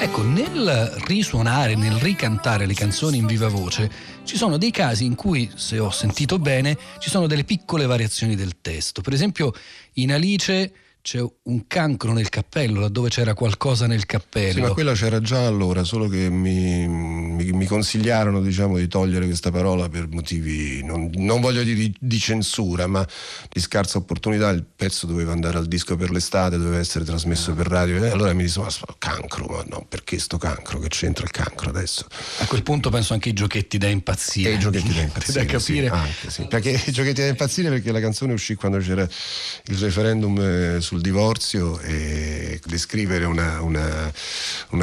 Ecco, nel risuonare, nel ricantare le canzoni in viva voce, ci sono dei casi in cui, se ho sentito bene, ci sono delle piccole variazioni del testo. Per esempio, in Alice c'è un cancro nel cappello, laddove c'era qualcosa nel cappello. Sì, ma quella c'era già allora, solo che mi consigliarono, diciamo, di togliere questa parola per motivi, non voglio dire di censura, ma di scarsa opportunità. Il pezzo doveva andare al disco per l'estate, doveva essere trasmesso per radio, e allora mi disse: cancro, ma no, perché sto cancro? Che c'entra il cancro adesso? A quel punto penso anche ai giochetti da impazzire. E i giochetti da impazzire, da capire. Sì, anche, sì. Perché i giochetti da impazzire, perché la canzone uscì quando c'era il referendum sul divorzio, e descrivere una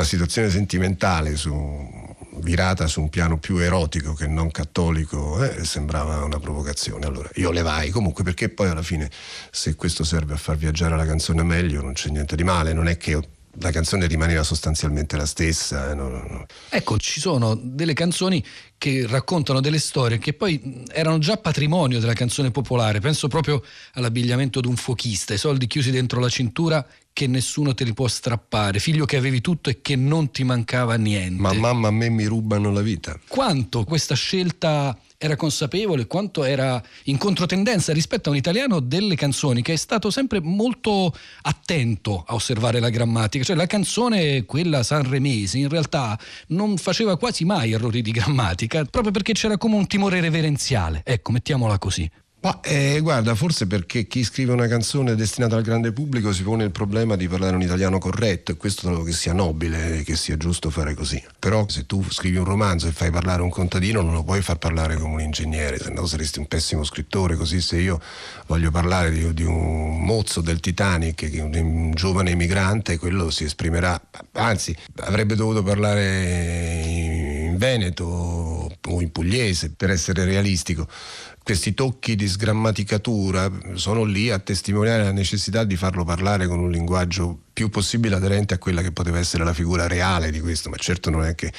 situazione sentimentale virata su un piano più erotico che non cattolico sembrava una provocazione. Allora io levai, comunque, perché poi alla fine, se questo serve a far viaggiare la canzone meglio, non c'è niente di male, non è che la canzone rimaneva sostanzialmente la stessa. No. Ecco, ci sono delle canzoni che raccontano delle storie che poi erano già patrimonio della canzone popolare. Penso proprio all'abbigliamento d'un fuochista, i soldi chiusi dentro la cintura che nessuno te li può strappare, figlio che avevi tutto e che non ti mancava niente. Ma mamma, a me mi rubano la vita. Quanto questa scelta era consapevole, quanto era in controtendenza rispetto a un italiano delle canzoni che è stato sempre molto attento a osservare la grammatica. Cioè, la canzone, quella sanremese, in realtà non faceva quasi mai errori di grammatica, proprio perché c'era come un timore reverenziale, ecco, mettiamola così. Ma guarda, forse perché chi scrive una canzone destinata al grande pubblico si pone il problema di parlare un italiano corretto, e questo trovo che sia nobile, che sia giusto fare così. Però se tu scrivi un romanzo e fai parlare un contadino, non lo puoi far parlare come un ingegnere, se no saresti un pessimo scrittore. Così, se io voglio parlare di un mozzo del Titanic, che un giovane emigrante, quello si esprimerà, anzi avrebbe dovuto parlare in veneto o in pugliese, per essere realistico. Questi tocchi di sgrammaticatura sono lì a testimoniare la necessità di farlo parlare con un linguaggio più possibile aderente a quella che poteva essere la figura reale di questo. Ma certo non è che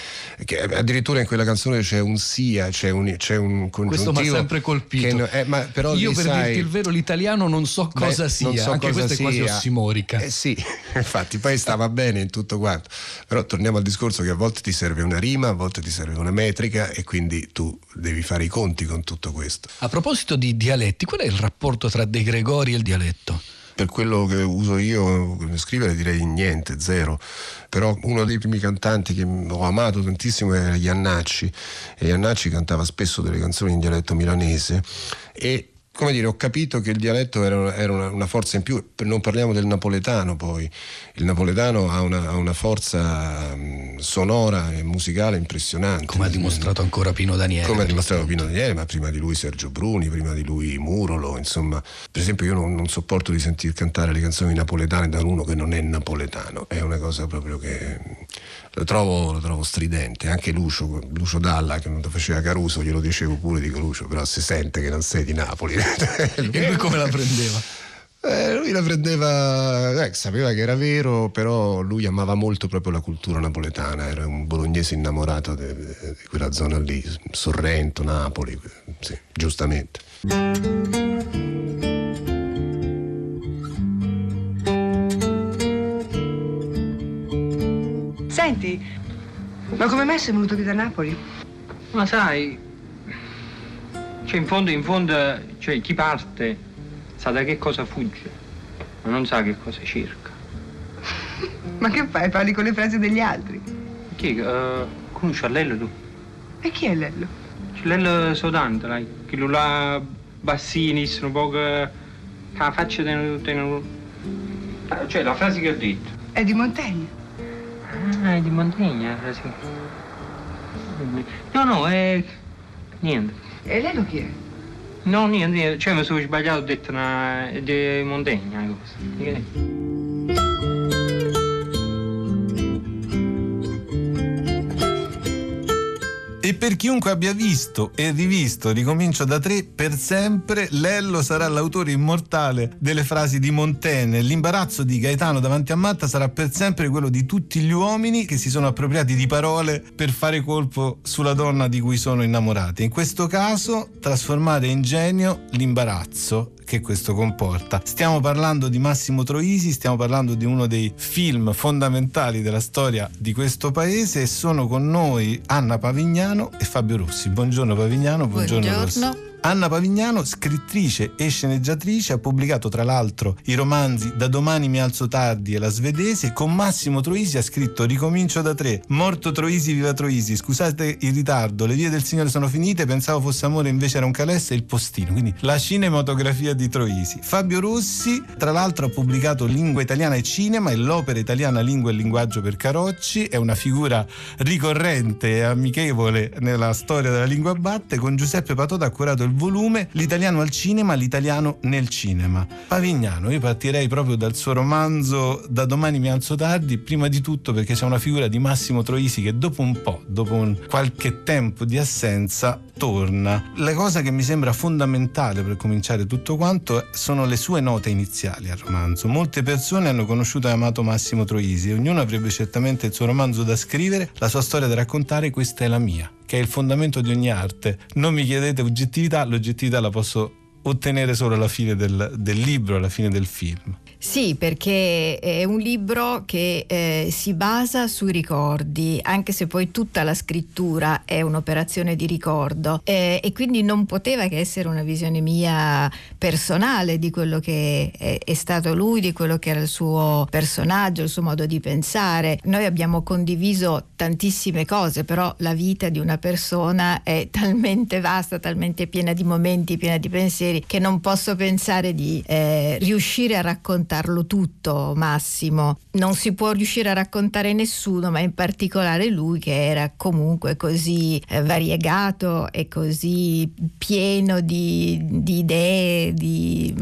addirittura in quella canzone c'è un sia, c'è un congiuntivo. Questo mi ha sempre colpito. Però io, per dirti il vero, l'italiano non so cosa sia. Non so anche cosa questa sia. È quasi ossimorica. Sì, infatti poi stava bene in tutto quanto. Però torniamo al discorso che a volte ti serve una rima, a volte ti serve una metrica, e quindi tu devi fare i conti con tutto questo. A proposito di dialetti, qual è il rapporto tra De Gregori e il dialetto? Per quello che uso io per scrivere, direi niente, zero. Però uno dei primi cantanti che ho amato tantissimo era Jannacci, e Jannacci cantava spesso delle canzoni in dialetto milanese, e come dire, ho capito che il dialetto era una forza in più. Non parliamo del napoletano, poi. Il napoletano ha una forza sonora e musicale impressionante. Come ha dimostrato ancora Pino Daniele. Come ha dimostrato Pino Daniele, ma prima di lui Sergio Bruni, prima di lui Murolo, insomma. Per esempio, io non sopporto di sentir cantare le canzoni napoletane da uno che non è napoletano. È una cosa proprio che lo trovo stridente. Anche Lucio Dalla, che non faceva Caruso, glielo dicevo pure, dico: Lucio, però si sente che non sei di Napoli. E lui come la prendeva? Lui la prendeva, sapeva che era vero, però lui amava molto proprio la cultura napoletana, era un bolognese innamorato di quella zona lì, Sorrento, Napoli, sì, giustamente. Senti, ma come mai sei venuto qui da Napoli? Ma sai, cioè in fondo, cioè chi parte sa da che cosa fugge, ma non sa che cosa cerca. Ma che fai? Parli con le frasi degli altri? Chi? Conosci a Lello tu? E chi è Lello? Lello Sodante, dai. Che lui là bassini, un po' che la faccia tenuta. Cioè la frase che ho detto. È di Montaigne. Ah, è di Montaigne la frase. No, è niente. E Lello chi è? No, niente, cioè mi sono sbagliato, ho detto di Montaigne una cosa. E per chiunque abbia visto e rivisto Ricomincio da tre per sempre, Lello sarà l'autore immortale delle frasi di Montaigne. L'imbarazzo di Gaetano davanti a Matta sarà per sempre quello di tutti gli uomini che si sono appropriati di parole per fare colpo sulla donna di cui sono innamorati. In questo caso, trasformare in genio l'imbarazzo, che questo comporta. Stiamo parlando di Massimo Troisi, stiamo parlando di uno dei film fondamentali della storia di questo paese, e sono con noi Anna Pavignano e Fabio Rossi. Buongiorno Pavignano, buongiorno. Rossi. Anna Pavignano, scrittrice e sceneggiatrice, ha pubblicato tra l'altro i romanzi Da domani mi alzo tardi e La svedese. Con Massimo Troisi ha scritto Ricomincio da tre, Morto Troisi, Viva Troisi, Scusate il ritardo, Le vie del Signore sono finite, Pensavo fosse amore invece era un calesse, e Il postino, quindi la cinematografia di Troisi. Fabio Rossi tra l'altro ha pubblicato Lingua italiana e cinema e L'opera italiana, lingua e linguaggio per Carocci, è una figura ricorrente e amichevole nella storia della Lingua Batte. Con Giuseppe Patota ha curato il volume L'italiano al cinema, l'italiano nel cinema. Pavignano, io partirei proprio dal suo romanzo Da domani mi alzo tardi, prima di tutto perché c'è una figura di Massimo Troisi che dopo qualche tempo di assenza torna. La cosa che mi sembra fondamentale per cominciare tutto quanto sono le sue note iniziali al romanzo. Molte persone hanno conosciuto e amato Massimo Troisi, ognuno avrebbe certamente il suo romanzo da scrivere, la sua storia da raccontare, questa è la mia, che è il fondamento di ogni arte. Non mi chiedete oggettività, l'oggettività la posso ottenere solo alla fine del libro, alla fine del film. Sì, perché è un libro che si basa sui ricordi, anche se poi tutta la scrittura è un'operazione di ricordo, e quindi non poteva che essere una visione mia personale di quello che è stato lui, di quello che era il suo personaggio, il suo modo di pensare. Noi abbiamo condiviso tantissime cose, però la vita di una persona è talmente vasta, talmente piena di momenti, piena di pensieri, che non posso pensare di riuscire a raccontare tutto, Massimo. Non si può riuscire a raccontare nessuno, ma in particolare lui, che era comunque così variegato e così pieno di idee, di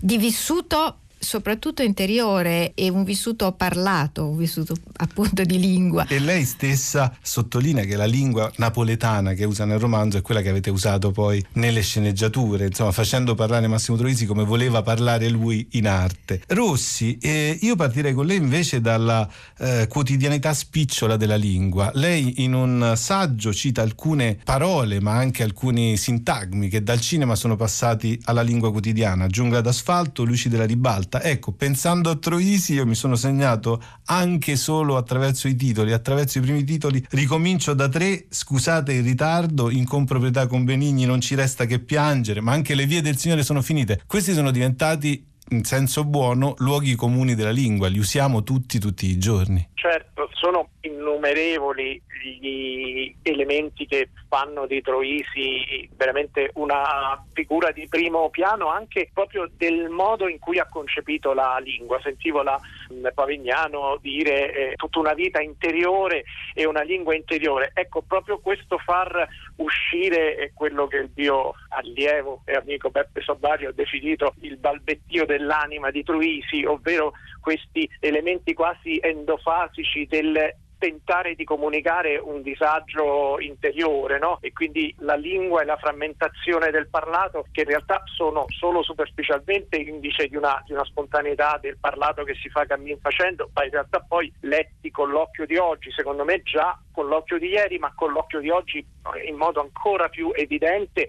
vissuto soprattutto interiore, e un vissuto parlato, un vissuto appunto di lingua. E lei stessa sottolinea che la lingua napoletana che usa nel romanzo è quella che avete usato poi nelle sceneggiature, insomma facendo parlare Massimo Troisi come voleva parlare lui in arte. Rossi, io partirei con lei invece dalla quotidianità spicciola della lingua. Lei in un saggio cita alcune parole ma anche alcuni sintagmi che dal cinema sono passati alla lingua quotidiana: giungla d'asfalto, luci della ribalta. Ecco, pensando a Troisi io mi sono segnato anche solo attraverso i titoli, attraverso i primi titoli, Ricomincio da tre, Scusate il ritardo, In comproprietà con Benigni, Non ci resta che piangere, ma anche Le vie del Signore sono finite. Questi sono diventati, in senso buono, luoghi comuni della lingua, li usiamo tutti i giorni. Certo, sono innumerevoli gli elementi che fanno di Troisi veramente una figura di primo piano, anche proprio del modo in cui ha concepito la lingua. Sentivo la Pavignano dire tutta una vita interiore e una lingua interiore. Ecco, proprio questo far uscire quello che il mio allievo e amico Beppe Sabari ha definito il balbettio dell'anima di Troisi, ovvero questi elementi quasi endofasici del tentare di comunicare un disagio interiore, no? E quindi la lingua e la frammentazione del parlato, che in realtà sono solo superficialmente indice di una spontaneità del parlato che si fa cammin facendo, ma in realtà poi letti con l'occhio di oggi, secondo me già con l'occhio di ieri, ma con l'occhio di oggi in modo ancora più evidente,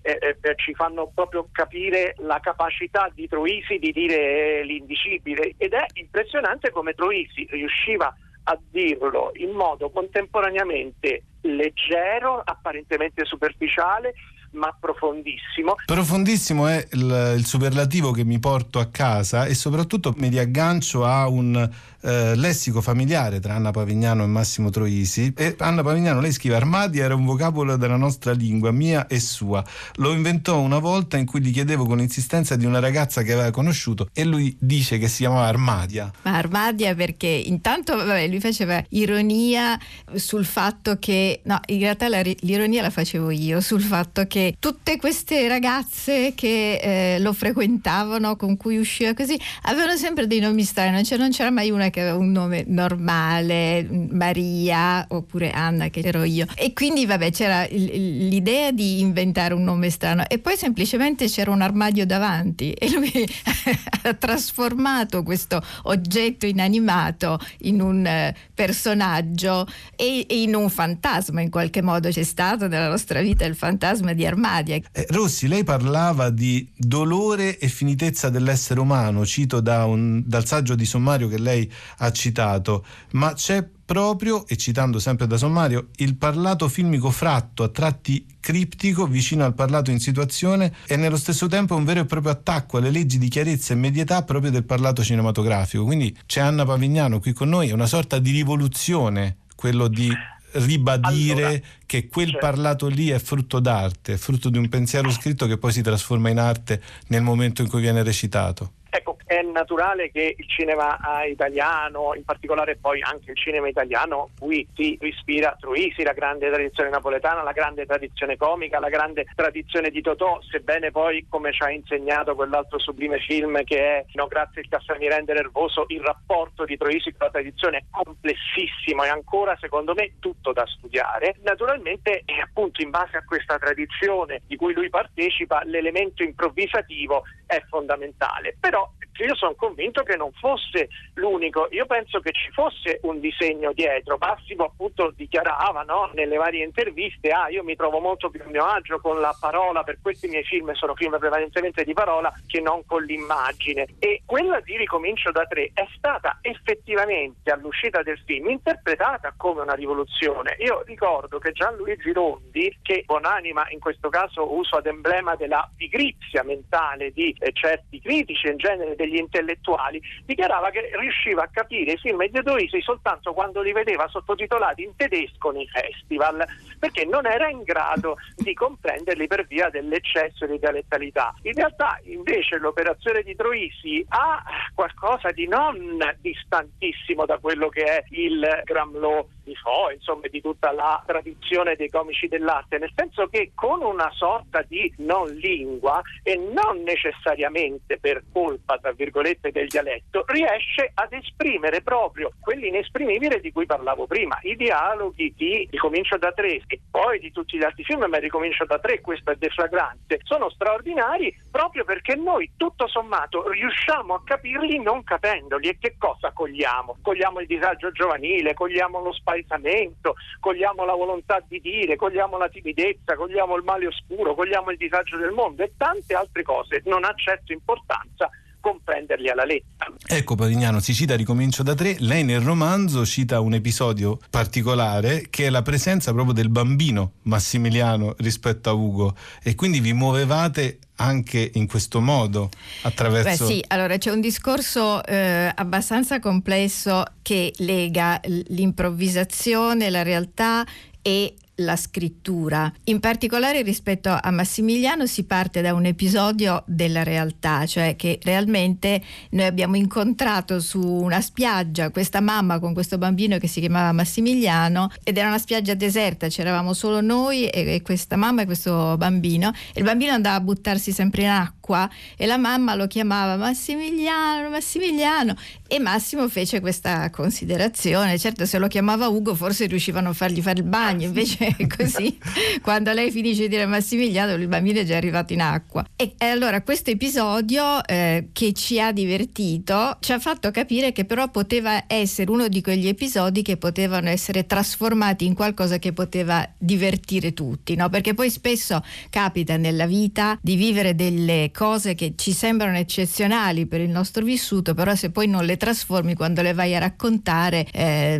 ci fanno proprio capire la capacità di Troisi di dire l'indicibile. Ed è impressionante come Troisi riusciva a dirlo in modo contemporaneamente leggero, apparentemente superficiale, ma profondissimo. Profondissimo è il superlativo che mi porto a casa, e soprattutto mi riaggancio a un lessico familiare tra Anna Pavignano e Massimo Troisi. E Anna Pavignano, lei scrive: Armadi era un vocabolo della nostra lingua, mia e sua. Lo inventò una volta in cui gli chiedevo con insistenza di una ragazza che aveva conosciuto, e lui dice che si chiamava Armadia. Ma Armadia perché intanto lui faceva ironia sul fatto che, no, in realtà l'ironia la facevo io, sul fatto che tutte queste ragazze che lo frequentavano, con cui usciva così, avevano sempre dei nomi strani, non c'era mai una che aveva un nome normale, Maria oppure Anna, che ero io, e quindi vabbè, c'era l'idea di inventare un nome strano, e poi semplicemente c'era un armadio davanti e lui ha trasformato questo oggetto inanimato in un personaggio e in un fantasma. In qualche modo c'è stato nella nostra vita il fantasma di Armadia. Rossi, lei parlava di dolore e finitezza dell'essere umano, cito dal saggio di Sommario che lei ha citato, ma c'è proprio, e citando sempre da Sommario, il parlato filmico fratto, a tratti criptico, vicino al parlato in situazione, e nello stesso tempo un vero e proprio attacco alle leggi di chiarezza e medietà proprio del parlato cinematografico. Quindi c'è Anna Pavignano qui con noi, è una sorta di rivoluzione quello di ribadire che quel parlato lì è frutto d'arte, è frutto di un pensiero scritto che poi si trasforma in arte nel momento in cui viene recitato. Ecco, è naturale che il cinema italiano, in particolare poi anche il cinema italiano, cui si ispira Troisi, la grande tradizione napoletana, la grande tradizione comica, la grande tradizione di Totò, sebbene poi, come ci ha insegnato quell'altro sublime film che è No grazie il caffè mi rende nervoso, il rapporto di Troisi con la tradizione è complessissimo e ancora, secondo me, tutto da studiare. Naturalmente, è appunto in base a questa tradizione di cui lui partecipa, l'elemento improvvisativo è fondamentale. Però io sono convinto che non fosse l'unico, io penso che ci fosse un disegno dietro. Massimo appunto dichiarava, no, nelle varie interviste, io mi trovo molto più a mio agio con la parola, per questi miei film sono film prevalentemente di parola che non con l'immagine, e quella di Ricomincio da tre è stata effettivamente all'uscita del film interpretata come una rivoluzione. Io ricordo che Gianluigi Rondi, che buonanima in questo caso uso ad emblema della pigrizia mentale di certi critici, in genere degli intellettuali, dichiarava che riusciva a capire i film di Troisi soltanto quando li vedeva sottotitolati in tedesco nei festival, perché non era in grado di comprenderli per via dell'eccesso di dialettalità. In realtà invece l'operazione di Troisi ha qualcosa di non distantissimo da quello che è il Gramlò di Foe, insomma di tutta la tradizione dei comici dell'arte, nel senso che con una sorta di non lingua e non necessariamente per colpa, tra virgolette, del dialetto, riesce ad esprimere proprio quell'inesprimibile di cui parlavo prima. I dialoghi di Ricomincio da tre e poi di tutti gli altri film, ma Ricomincio da tre, questo è deflagrante, sono straordinari proprio perché noi tutto sommato riusciamo a capirli non capendoli. E che cosa cogliamo? Cogliamo il disagio giovanile, cogliamo lo spaesamento, cogliamo la volontà di dire, cogliamo la timidezza, cogliamo il male oscuro, cogliamo il disagio del mondo e tante altre cose. Non ha certo importanza comprenderli alla lettera. Ecco, Pavignano, si cita Ricomincio da tre, lei nel romanzo cita un episodio particolare che è la presenza proprio del bambino Massimiliano rispetto a Ugo, e quindi vi muovevate anche in questo modo attraverso... Beh sì, allora c'è un discorso abbastanza complesso che lega l'improvvisazione, la realtà e la scrittura. In particolare rispetto a Massimiliano si parte da un episodio della realtà, cioè che realmente noi abbiamo incontrato su una spiaggia questa mamma con questo bambino che si chiamava Massimiliano, ed era una spiaggia deserta, c'eravamo solo noi e questa mamma e questo bambino, e il bambino andava a buttarsi sempre in acqua e la mamma lo chiamava Massimiliano, Massimiliano, e Massimo fece questa considerazione: certo, se lo chiamava Ugo forse riuscivano a fargli fare il bagno, invece così quando lei finisce di dire Massimiliano il bambino è già arrivato in acqua. E allora questo episodio che ci ha divertito ci ha fatto capire che però poteva essere uno di quegli episodi che potevano essere trasformati in qualcosa che poteva divertire tutti, no? Perché poi spesso capita nella vita di vivere delle cose che ci sembrano eccezionali per il nostro vissuto, però se poi non le trasformi, quando le vai a raccontare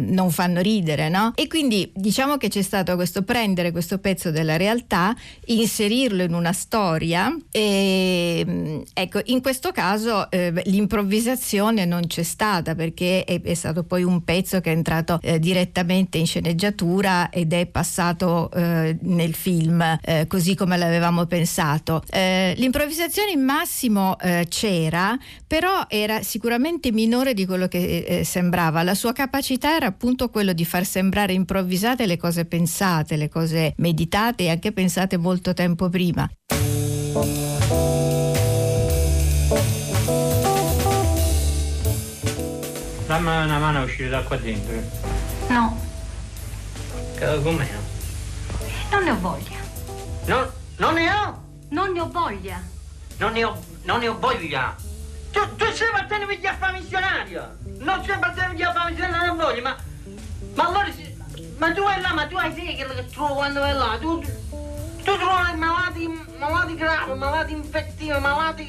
non fanno ridere, no? E quindi diciamo che c'è stato questo prendere questo pezzo della realtà, inserirlo in una storia, e ecco, in questo caso l'improvvisazione non c'è stata, perché è stato poi un pezzo che è entrato direttamente in sceneggiatura ed è passato nel film così come l'avevamo pensato. L'improvvisazione in Massimo c'era, però era sicuramente minore di quello che sembrava. La sua capacità era appunto quello di far sembrare improvvisate le cose pensate, le cose meditate e anche pensate molto tempo prima. Dammi una mano a uscire da qua dentro. No. Come no? Non ne ho voglia. No, non ne ho? Non ne ho voglia. Non ne ho voglia. Tu sei battendomi di affare missionario. Non sei battendomi di affare missionario, non voglio, ma allora... Ma tu vai là, ma tu hai segno che lo trovo quando vai là, tu ai malati gravi, malati infettivi, malati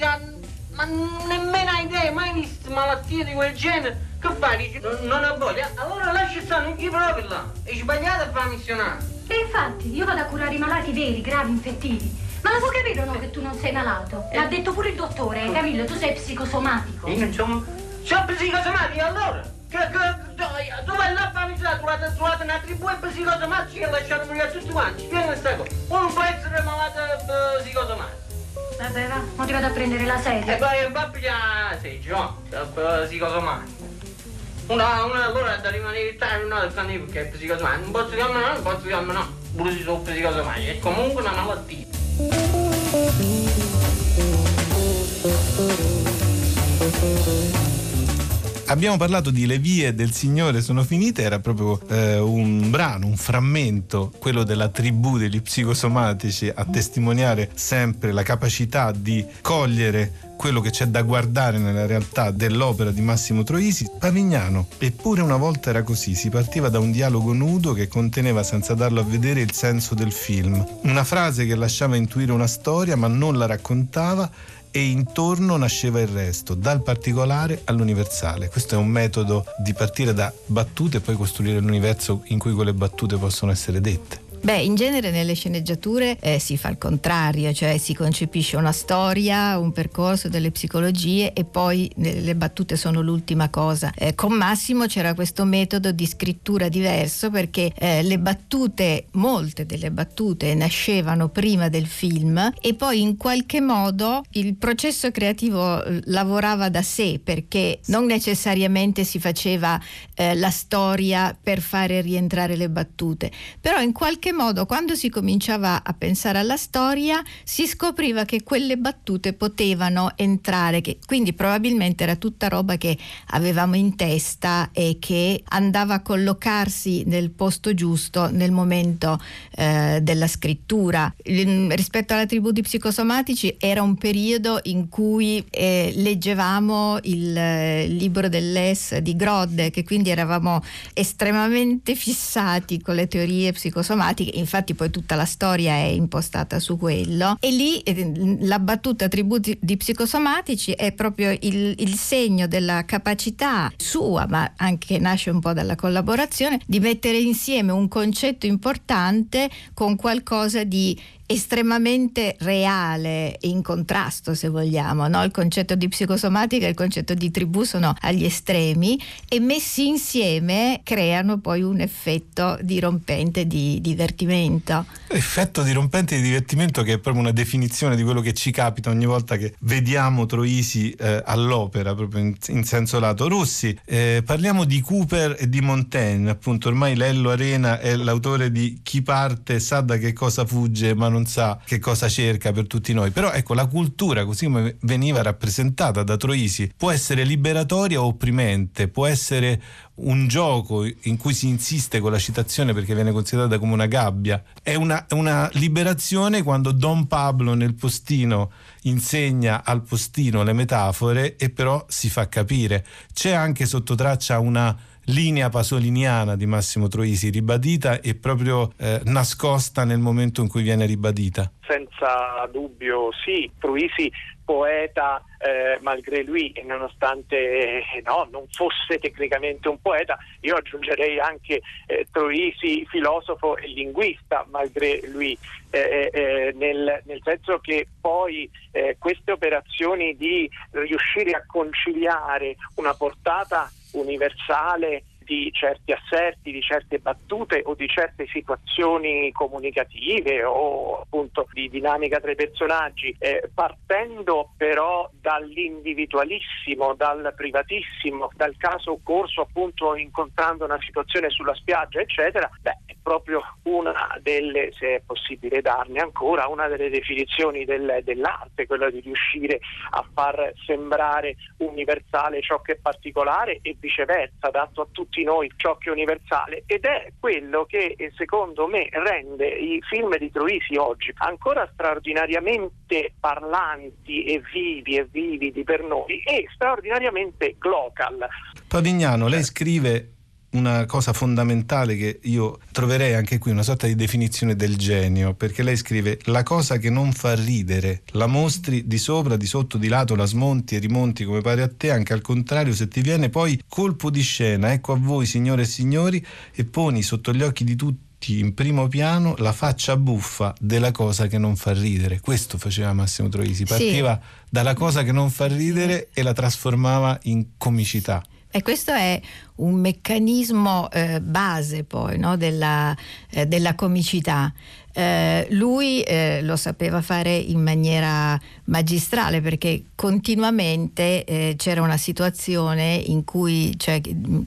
ma nemmeno hai idea, mai visto malattie di quel genere. Che fai? Dici, non ho voglia. Allora lascia stare, non ci provi là. È sbagliato a fare missionario. E infatti, io vado a curare i malati veri, gravi, infettivi. Ma lo puoi capire o no che tu non sei malato? L'ha detto pure il dottore, hai capito? Tu sei psicosomatico. Io non sono psicosomatico, allora? Tu vai là a fare missionario, tu la una tribù e psicosomatici che lasciano morire tutti quanti. Vieni questa cosa. O non puoi essere malato psicosomatico. Vabbè, va, non ti vado a prendere la sedia. E poi va a pigliare la sedia, no? Psicosomatico. Una allora da rimanere in tale, una da lì perché è psicosomatico. Non posso chiamare no, non posso chiamare no. Pure si sono psicosomatici. È comunque una malattia. Abbiamo parlato di Le vie del Signore sono finite, era proprio un brano, un frammento, quello della tribù degli psicosomatici, a testimoniare sempre la capacità di cogliere quello che c'è da guardare nella realtà dell'opera di Massimo Troisi. Pavignano, eppure una volta era così, si partiva da un dialogo nudo che conteneva, senza darlo a vedere, il senso del film. Una frase che lasciava intuire una storia ma non la raccontava, e intorno nasceva il resto, dal particolare all'universale. Questo è un metodo di partire da battute e poi costruire l'universo in cui quelle battute possono essere dette. Beh, in genere nelle sceneggiature si fa il contrario, cioè si concepisce una storia, un percorso, delle psicologie e poi le battute sono l'ultima cosa. Con Massimo c'era questo metodo di scrittura diverso perché le battute, molte delle battute, nascevano prima del film e poi in qualche modo il processo creativo lavorava da sé, perché non necessariamente si faceva la storia per fare rientrare le battute, però in qualche modo quando si cominciava a pensare alla storia si scopriva che quelle battute potevano entrare, che quindi probabilmente era tutta roba che avevamo in testa e che andava a collocarsi nel posto giusto nel momento della scrittura. Rispetto alla tribù di psicosomatici era un periodo in cui leggevamo il libro dell'Es di Grodde, che quindi eravamo estremamente fissati con le teorie psicosomatiche. Infatti poi tutta la storia è impostata su quello, e lì la battuta attributi di psicosomatici è proprio il segno della capacità sua, ma anche nasce un po' dalla collaborazione, di mettere insieme un concetto importante con qualcosa di estremamente reale e in contrasto, se vogliamo, no? Il concetto di psicosomatica e il concetto di tribù sono agli estremi e messi insieme creano poi un effetto dirompente di divertimento. Effetto dirompente di divertimento che è proprio una definizione di quello che ci capita ogni volta che vediamo Troisi all'opera, proprio in senso lato. Rossi, parliamo di Cooper e di Montaigne, appunto ormai Lello Arena è l'autore di Chi parte sa da che cosa fugge ma non sa che cosa cerca, per tutti noi. Però ecco, la cultura così come veniva rappresentata da Troisi può essere liberatoria o opprimente, può essere un gioco in cui si insiste con la citazione perché viene considerata come una gabbia. È una liberazione quando Don Pablo nel postino insegna al postino le metafore e però si fa capire. C'è anche sotto traccia una linea pasoliniana di Massimo Troisi, ribadita e proprio nascosta nel momento in cui viene ribadita. Senza dubbio sì, Troisi poeta malgré lui, e nonostante non fosse tecnicamente un poeta, io aggiungerei anche Troisi filosofo e linguista malgré lui, nel senso che poi queste operazioni di riuscire a conciliare una portata universale di certi asserti, di certe battute o di certe situazioni comunicative o appunto di dinamica tra i personaggi, partendo però dall'individualissimo, dal privatissimo, dal caso occorso appunto incontrando una situazione sulla spiaggia eccetera, è proprio una delle, se è possibile darne ancora, una delle definizioni dell'arte, quella di riuscire a far sembrare universale ciò che è particolare e viceversa, dato a tutti noi ciò che è universale, ed è quello che secondo me rende i film di Troisi oggi ancora straordinariamente parlanti e vivi e vividi per noi e straordinariamente local. Pavignano, lei scrive: una cosa fondamentale che io troverei anche qui, una sorta di definizione del genio, perché lei scrive: la cosa che non fa ridere la mostri di sopra, di sotto, di lato, la smonti e rimonti come pare a te, anche al contrario se ti viene, poi colpo di scena, ecco a voi signore e signori, e poni sotto gli occhi di tutti in primo piano la faccia buffa della cosa che non fa ridere. Questo faceva Massimo Troisi, partiva dalla cosa che non fa ridere e la trasformava in comicità. E questo è un meccanismo base poi, no? della comicità. Lui lo sapeva fare in maniera magistrale, perché continuamente c'era una situazione in cui, cioè,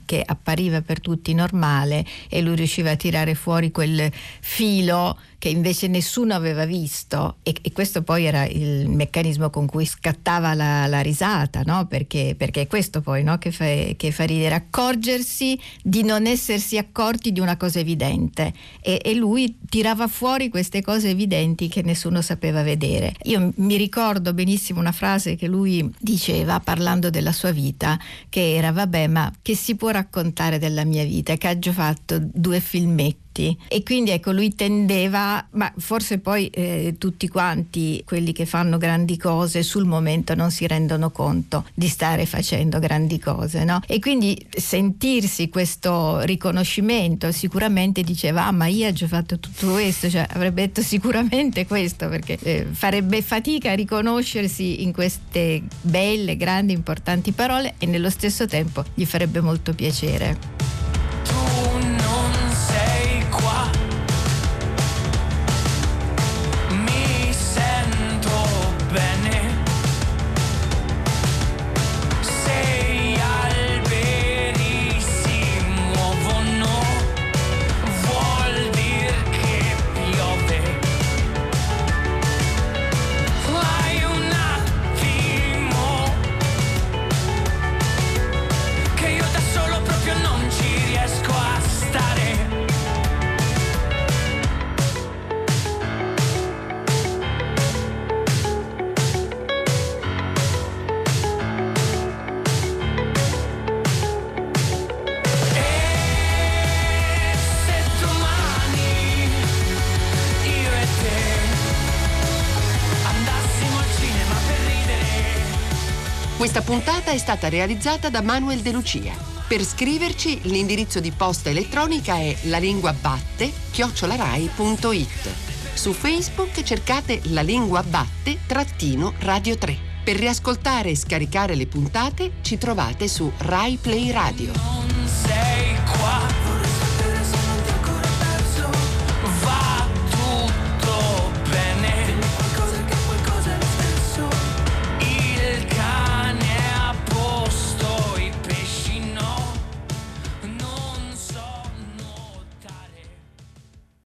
che appariva per tutti normale, e lui riusciva a tirare fuori quel filo che invece nessuno aveva visto, e questo poi era il meccanismo con cui scattava la risata, no? perché è questo poi, no? che fa ridere, accorgersi di non essersi accorti di una cosa evidente, e lui tirava fuori queste cose evidenti che nessuno sapeva vedere. Io mi ricordo benissimo una frase che lui diceva parlando della sua vita, che era: vabbè, ma che si può raccontare della mia vita, che ho fatto 2 filmetti. E quindi ecco, lui tendeva, ma forse poi tutti quanti quelli che fanno grandi cose sul momento non si rendono conto di stare facendo grandi cose, no? E quindi sentirsi questo riconoscimento, sicuramente diceva: ah, ma io ho fatto tutto questo, cioè avrebbe detto sicuramente questo, perché farebbe fatica a riconoscersi in queste belle, grandi, importanti parole, e nello stesso tempo gli farebbe molto piacere. Questa puntata è stata realizzata da Manuel De Lucia. Per scriverci l'indirizzo di posta elettronica è lalinguabatte@rai.it. Su Facebook cercate La Lingua Batte _Radio 3. Per riascoltare e scaricare le puntate ci trovate su Rai Play Radio.